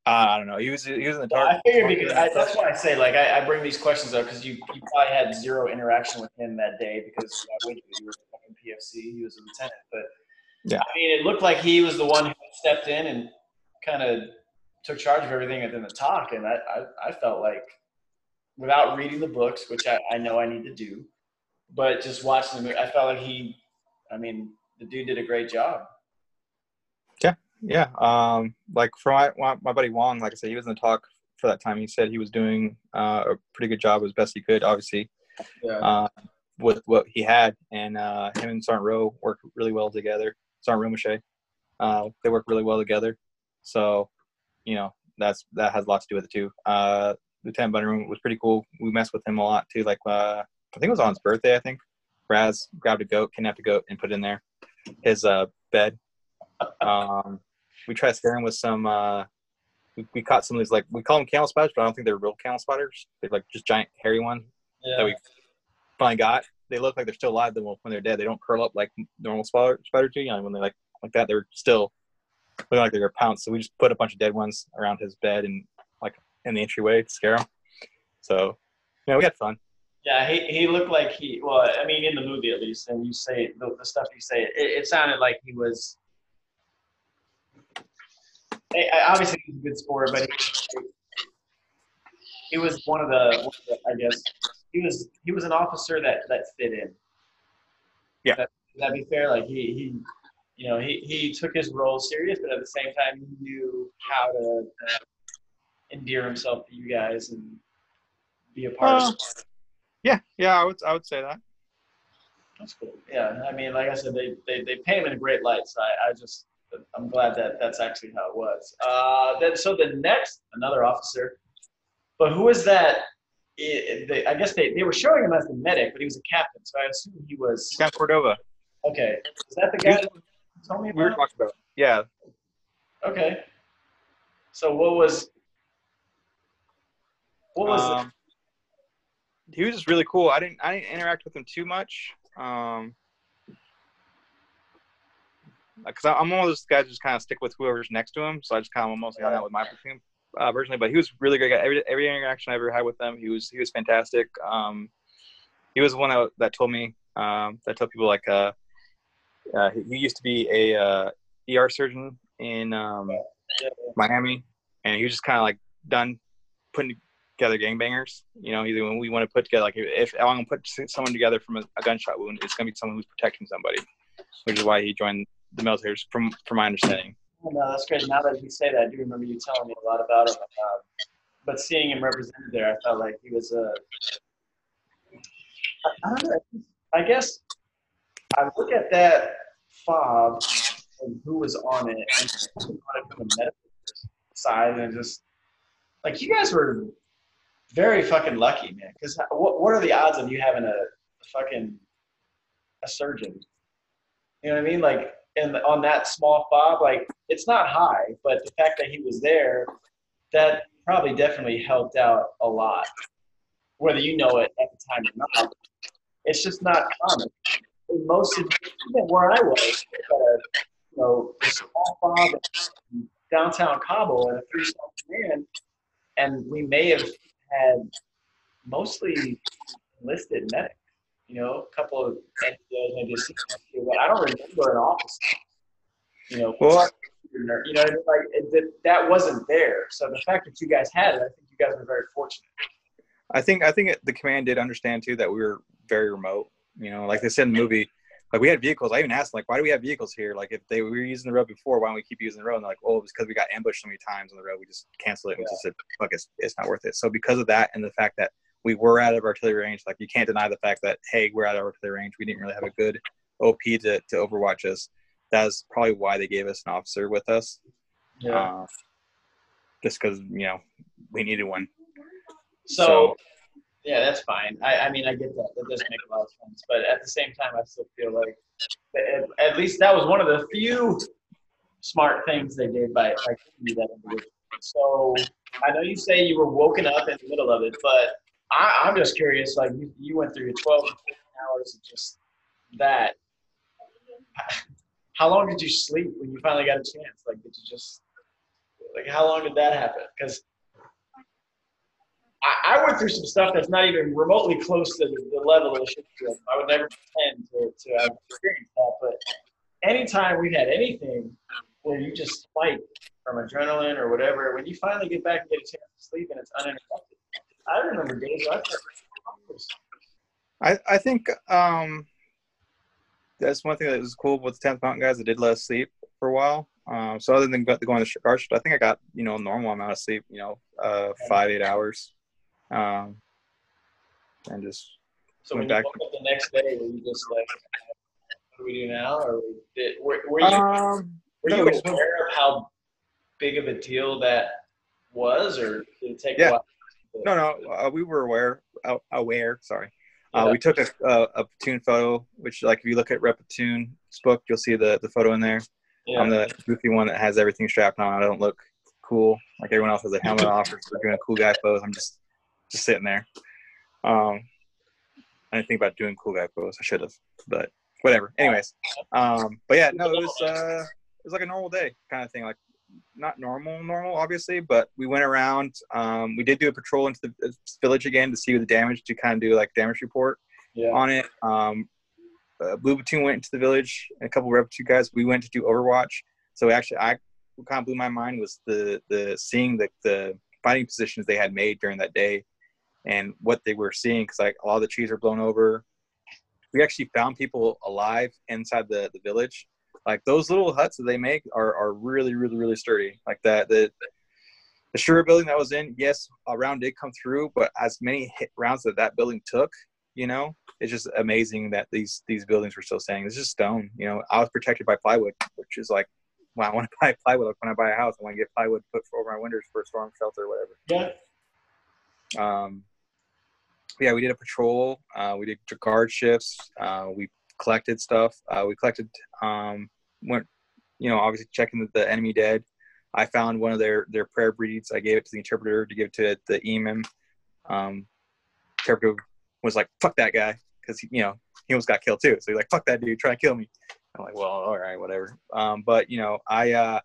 I don't know. He was in the target. I figured, because that's why I say, like, I bring these questions up because you probably had zero interaction with him that day because you were fucking PFC. He was a lieutenant, but yeah, I mean, it looked like he was the one who stepped in and kind of took charge of everything within the talk, and I felt like, without reading the books, which I know I need to do, but just watching the movie, I felt like the dude did a great job. Yeah. Yeah. Like, for my buddy Wong, like I said, he was in the talk for that time. He said he was doing a pretty good job as best he could, obviously, with what he had. And him and Sergeant Rowe work really well together. Sergeant Romesha, they work really well together. So, you know, that has a lot to do with it too. Lieutenant Bundermann was pretty cool. We messed with him a lot too. Like, I think it was on his birthday, I think. Raz grabbed a goat, kidnapped a goat, and put it in there. His bed. We tried scaring with some, we caught some of these, like, we call them camel spiders, but I don't think they're real camel spiders. They're like just giant hairy ones that we finally got. They look like they're still alive when they're dead. They don't curl up like normal spider do. You know, when they like that, they're still looking like they're pounced. So we just put a bunch of dead ones around his bed and like in the entryway to scare him. So, you know, we had fun. Yeah, he looked like in the movie at least, and you say the stuff you say, it sounded like he was, obviously he's a good sport, but he was one of the, I guess, he was an officer that fit in. Yeah. That Would that be fair? Like he you know, he took his role serious, but at the same time, he knew how to endear himself to you guys and be a part of it. Yeah, I would say that. That's cool. Yeah, I mean, like I said, they paint him in a great light, so I'm glad that that's actually how it was. So the next, another officer, but who was that? I guess they were showing him as the medic, but he was a captain, so I assume he was... Captain Cordova. Okay. Is that the guy that you told me about? We were talking about it. Yeah. Okay. So what was the... He was just really cool. I didn't interact with him too much. Because I'm one of those guys who just kind of stick with whoever's next to him, so I just kind of mostly hung out with my platoon personally. But he was a really great guy. Every interaction I ever had with him, he was fantastic. He was the one that told me that told people like he used to be a ER surgeon in Miami, and he was just kind of like done putting together gangbangers. You know, either when we want to put together, like if I'm gonna put someone together from a gunshot wound, it's gonna be someone who's protecting somebody, which is why he joined the military, from my understanding. Oh, no, that's great. Now that you say that, I do remember you telling me a lot about him. But seeing him represented there, I felt like he was I don't know. I guess I look at that fob and who was on it, and from the medical side, and just like you guys were very fucking lucky, man. Because what are the odds of you having a fucking surgeon? You know what I mean? Like, and on that small fob, like it's not high, but the fact that he was there, that probably definitely helped out a lot, whether you know it at the time or not. It's just not common. In most of even where I was, you know, a small fob in downtown Kabul and a three-star command, and we may have had mostly enlisted medics. You know, a couple of NCOs, maybe a CCO, but I don't remember an officer. You know, you know, like that wasn't there. So the fact that you guys had it, I think you guys were very fortunate. I think the command did understand too that we were very remote. You know, like they said in the movie, like we had vehicles. I even asked them, like, why do we have vehicles here? Like if we were using the road before, why don't we keep using the road? And they're like, oh, it's because we got ambushed so many times on the road. We just canceled it. And just said, fuck, it's not worth it. So because of that, and the fact that we were out of artillery range. Like you can't deny the fact that, hey, we're out of artillery range. We didn't really have a good OP to overwatch us. That's probably why they gave us an officer with us. Yeah. Just because, you know, we needed one. So yeah, that's fine. I mean, I get that. That doesn't make a lot of sense. But at the same time, I still feel like at least that was one of the few smart things they did by doing that individual. So I know you say you were woken up in the middle of it, but I'm just curious, like, you went through your 12 hours of just that. How long did you sleep when you finally got a chance? Like, did you just, like, how long did that happen? Because I went through some stuff that's not even remotely close to the level of the ship. I would never pretend to have experienced that, but anytime we had anything where you just spike from adrenaline or whatever, when you finally get back and get a chance to sleep and it's uninterrupted, I remember days. I think that's one thing that was cool with the 10th Mountain guys. That did let us sleep for a while. So other than going to guard shift, I think I got, you know, a normal amount of sleep, you know, 5-8 hours. And just so went back. Woke up the next day, were you just like, what do we do now? Or were you aware of how big of a deal that was, or did it take a while? No. We were aware. Sorry. We took a platoon photo, which, like, if you look at Red Platoon's book, you'll see the photo in there. Yeah. I'm the goofy one that has everything strapped on. I don't look cool. Like, everyone else has a helmet off. We're doing cool guy pose. I'm just sitting there. I didn't think about doing cool guy pose. I should have, but whatever. Anyways. But, yeah, no, it was like a normal day kind of thing. Like, not normal, obviously, but we went around. We did do a patrol into the village again to see the damage, to kind of do like damage report on it. Blue Platoon went into the village, and a couple of Red Platoon guys. We went to do overwatch. So actually, what kind of blew my mind was the seeing the fighting positions they had made during that day, and what they were seeing, because like a lot of the trees were blown over. we actually found people alive inside the village. Like, those little huts that they make are really, really, really sturdy. Like that, the Shure building that was in, yes, a round did come through, but as many hit rounds that that building took, you know, it's just amazing that these buildings were still standing. It's just stone, you know. I was protected by plywood, which is like, well, I want to buy plywood. Like, when I buy a house, I want to get plywood put over my windows for a storm shelter or whatever. Yeah. Yeah, we did a patrol. We did guard shifts. We collected stuff. We collected, went, you know, obviously checking that the enemy dead. I found one of their prayer beads. I gave it to the interpreter to give to the imam. Interpreter was like, "Fuck that guy," because, you know, he almost got killed too. So he's like, "Fuck that dude, try to kill me." I'm like, "Well, all right, whatever." But, you know, I, you know,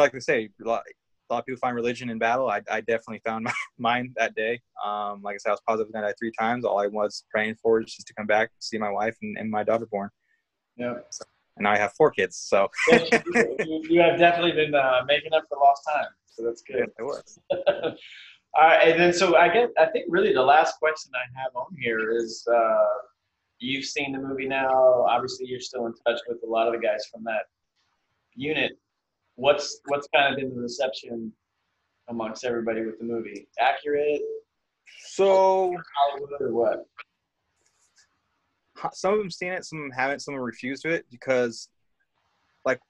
like they say, a lot of people find religion in battle. I definitely found mine that day. Like I said, I was positive that I died 3 times. All I was praying for is just to come back, see my wife and my daughter born. Yeah. So, and I have 4 kids, so. Yes, you have definitely been making up for lost time, so that's good. Yes, it was. All right, and then so I think really the last question I have on here is, you've seen the movie now. Obviously, you're still in touch with a lot of the guys from that unit. What's kind of been the reception amongst everybody with the movie? Accurate? So, Hollywood or what? Some of them seen it, some haven't, some refused to it, because like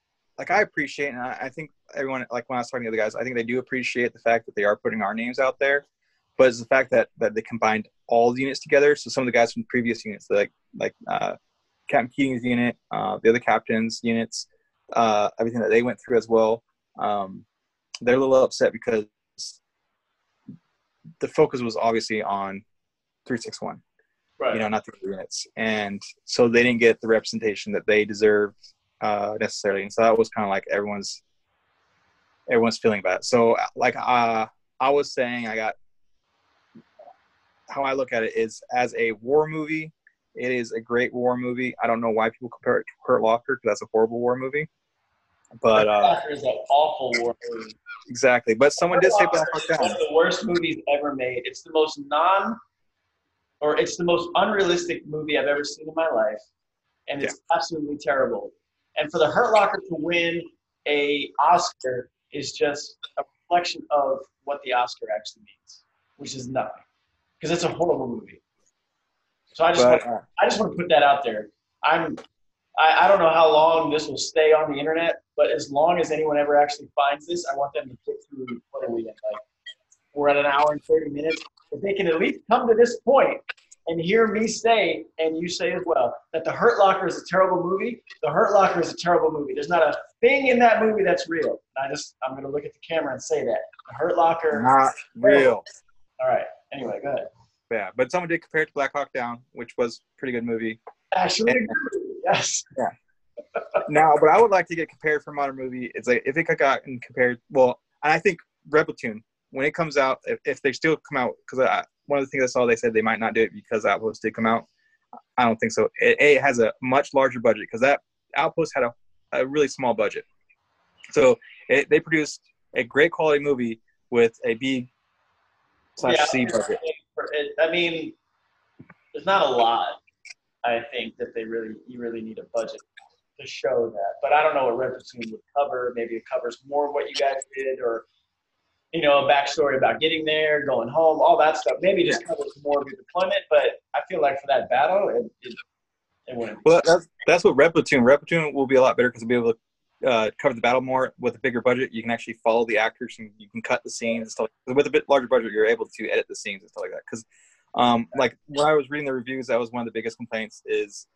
I appreciate, and I think everyone, like when I was talking to the other guys, I think they do appreciate the fact that they are putting our names out there, but it's the fact that they combined all the units together. So some of the guys from previous units, like Captain Keating's unit, the other captain's units, everything that they went through as well. They're a little upset because the focus was obviously on 361, right? You know, not the units, and so they didn't get the representation that they deserved necessarily. And so that was kind of like everyone's feeling about it. So like I was saying, I got, how I look at it is as a war movie. It is a great war movie. I don't know why people compare it to Hurt Locker, because that's a horrible war movie. But Hurt Locker is an awful war movie. Exactly. But someone did say that. It's one of the worst movies ever made. It's the most it's the most unrealistic movie I've ever seen in my life. And it's absolutely terrible. And for the Hurt Locker to win an Oscar is just a reflection of what the Oscar actually means, which is nothing. Because it's a horrible movie. So I just want to put that out there. I don't know how long this will stay on the internet, but as long as anyone ever actually finds this, I want them to get through. What are we at? Like, we're at an hour and 30 minutes. If they can at least come to this point and hear me say, and you say as well, that The Hurt Locker is a terrible movie. The Hurt Locker is a terrible movie. There's not a thing in that movie that's real. And I'm going to look at the camera and say that. The Hurt Locker. Not real. All right. Anyway, go ahead. Yeah, but someone did compare it to Black Hawk Down, which was a pretty good movie. Actually, yes. Yeah. Now, but I would like to get compared for modern movie. It's like, if it got compared, well, and I think Red Platoon, when it comes out, if they still come out, because one of the things I saw, they said they might not do it because Outpost did come out. I don't think so. It has a much larger budget, because that Outpost had a really small budget. So they produced a great quality movie with a B/C budget. I mean, there's not a lot, I think, that you really need a budget to show that. But I don't know what Red Platoon would cover. Maybe it covers more of what you guys did, or, you know, a backstory about getting there, going home, all that stuff. Maybe it just covers more of your deployment. But I feel like for that battle, it wouldn't. Well, that's what Red Platoon. Red Platoon will be a lot better because it'll be able to cover the battle more with a bigger budget. You can actually follow the actors, and you can cut the scenes and stuff. With a bit larger budget, you're able to edit the scenes and stuff like that. Because, like when I was reading the reviews, that was one of the biggest complaints, is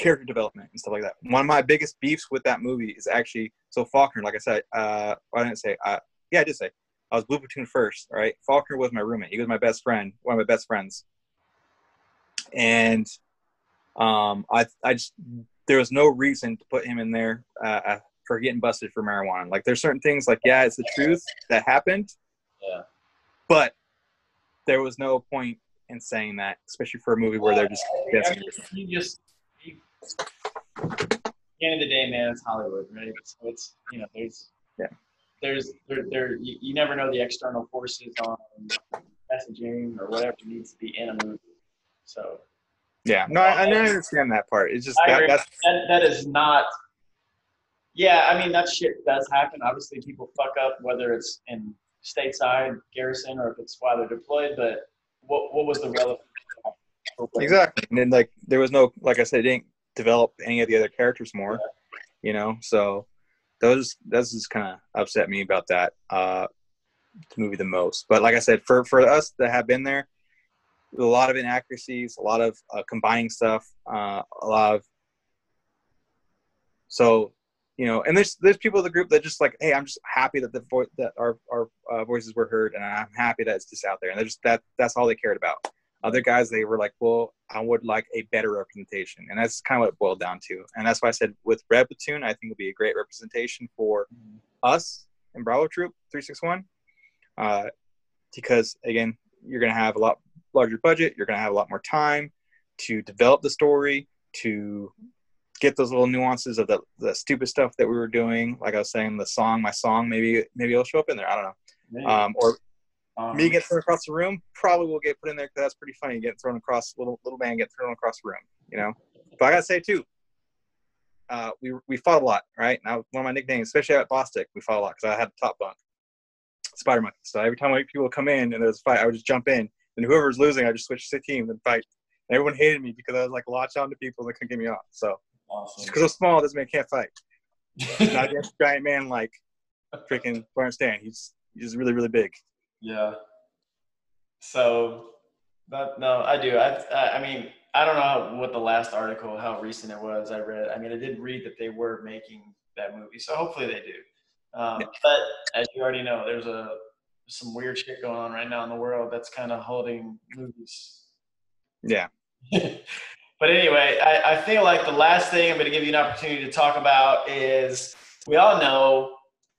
character development and stuff like that. One of my biggest beefs with that movie is actually, so Faulkner. Like I said, I did say I was Blue Platoon first. Right, Faulkner was my roommate. He was my best friend, one of my best friends, and I just. There was no reason to put him in there for getting busted for marijuana. Like, there's certain things, like, yeah, it's the truth that happened. Yeah. But there was no point in saying that, especially for a movie where they're just dancing. At the end of the day, man, it's Hollywood, right? So it's, you know, you never know the external forces on messaging or whatever needs to be in a movie. So Yeah, no, I understand that part. It's just that is not. Yeah, I mean, that shit does happen. Obviously, people fuck up, whether it's in stateside garrison or if it's why they're deployed. But what was the relevant? Exactly, and then like there was no, like I said, they didn't develop any of the other characters more. Yeah. You know, so those just kind of upset me about that movie the most. But like I said, for us that have been there. A lot of inaccuracies, a lot of combining stuff, a lot of, so, you know, and there's people in the group that just like, hey, I'm just happy that our voices were heard, and I'm happy that it's just out there, and they're just that's all they cared about. Other guys, they were like, well, I would like a better representation, and that's kind of what it boiled down to, and that's why I said with Red Platoon, I think it'll be a great representation for us and Bravo Troop 361, because again, you're gonna have a lot larger budget, you're going to have a lot more time to develop the story, to get those little nuances of the stupid stuff that we were doing. Like I was saying, the song, my song, maybe it'll show up in there. I don't know. Me getting thrown across the room probably will get put in there because that's pretty funny. Getting thrown across, little man getting thrown across the room, you know. But I got to say, too, we fought a lot, right? Now, one of my nicknames, especially at Bostick, we fought a lot because I had the top bunk, Spider Monkey. So every time people would come in and there was a fight, I would just jump in. And whoever was losing, I just switched to the team and fight. And everyone hated me because I was like latched on to people that couldn't get me off. So, awesome. Because I'm small, doesn't mean I can't fight. Not against a giant man like freaking Sergeant Stan. He's really, really big. Yeah. So, I do. I mean, I don't know what the last article, how recent it was I read. I mean, I did read that they were making that movie. So, hopefully they do. Yeah. But, as you already know, there's some weird shit going on right now in the world that's kind of holding movies. Yeah. But anyway, I feel like the last thing I'm going to give you an opportunity to talk about is, we all know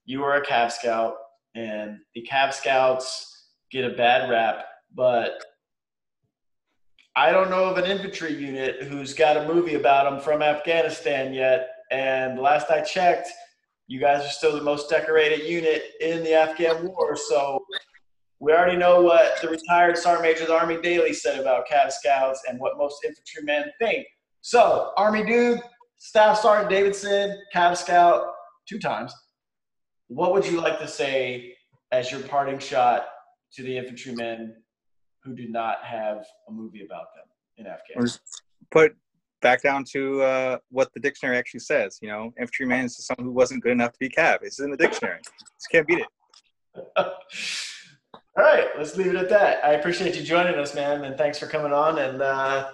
you were a Cav Scout, and the Cav Scouts get a bad rap, but I don't know of an infantry unit who's got a movie about them from Afghanistan yet. And last I checked, you guys are still the most decorated unit in the Afghan War, so we already know what the retired Sergeant Major's Army Daily said about Cav Scouts and what most infantrymen think. So, Army dude, Staff Sergeant Davidson, Cav Scout 2 times, what would you like to say as your parting shot to the infantrymen who do not have a movie about them in Afghanistan? Put back down to what the dictionary actually says. You know, infantryman is just someone who wasn't good enough to be Cav. It's in the dictionary. Just can't beat it. All right, let's leave it at that. I appreciate you joining us, man, and thanks for coming on. And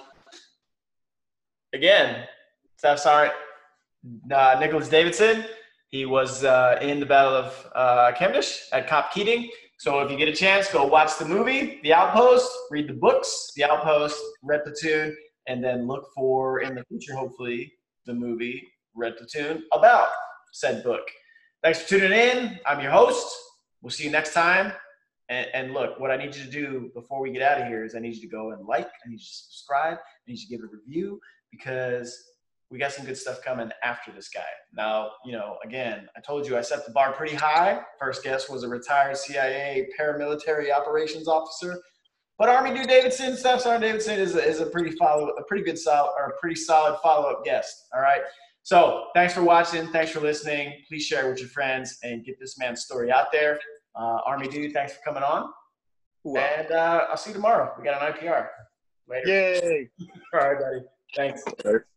again, Staff Sergeant Nicholas Davidson, he was in the Battle of Kamdish at Cop Keating. So if you get a chance, go watch the movie, The Outpost, read the books, The Outpost, Red Platoon, and then look for, in the future, hopefully, the movie Red Platoon about said book. Thanks for tuning in. I'm your host. We'll see you next time. And look, what I need you to do before we get out of here is I need you to go and like, I need you to subscribe, I need you to give a review, because we got some good stuff coming after this guy. Now, you know, again, I told you I set the bar pretty high. First guest was a retired CIA paramilitary operations officer. But Army Dude Davidson, Staff Sergeant Davidson, is a pretty solid follow-up guest. All right. So thanks for watching. Thanks for listening. Please share it with your friends and get this man's story out there. Army Dude, thanks for coming on. Wow. And I'll see you tomorrow. We got an IPR. Later. Yay. All right, buddy. Thanks. Later.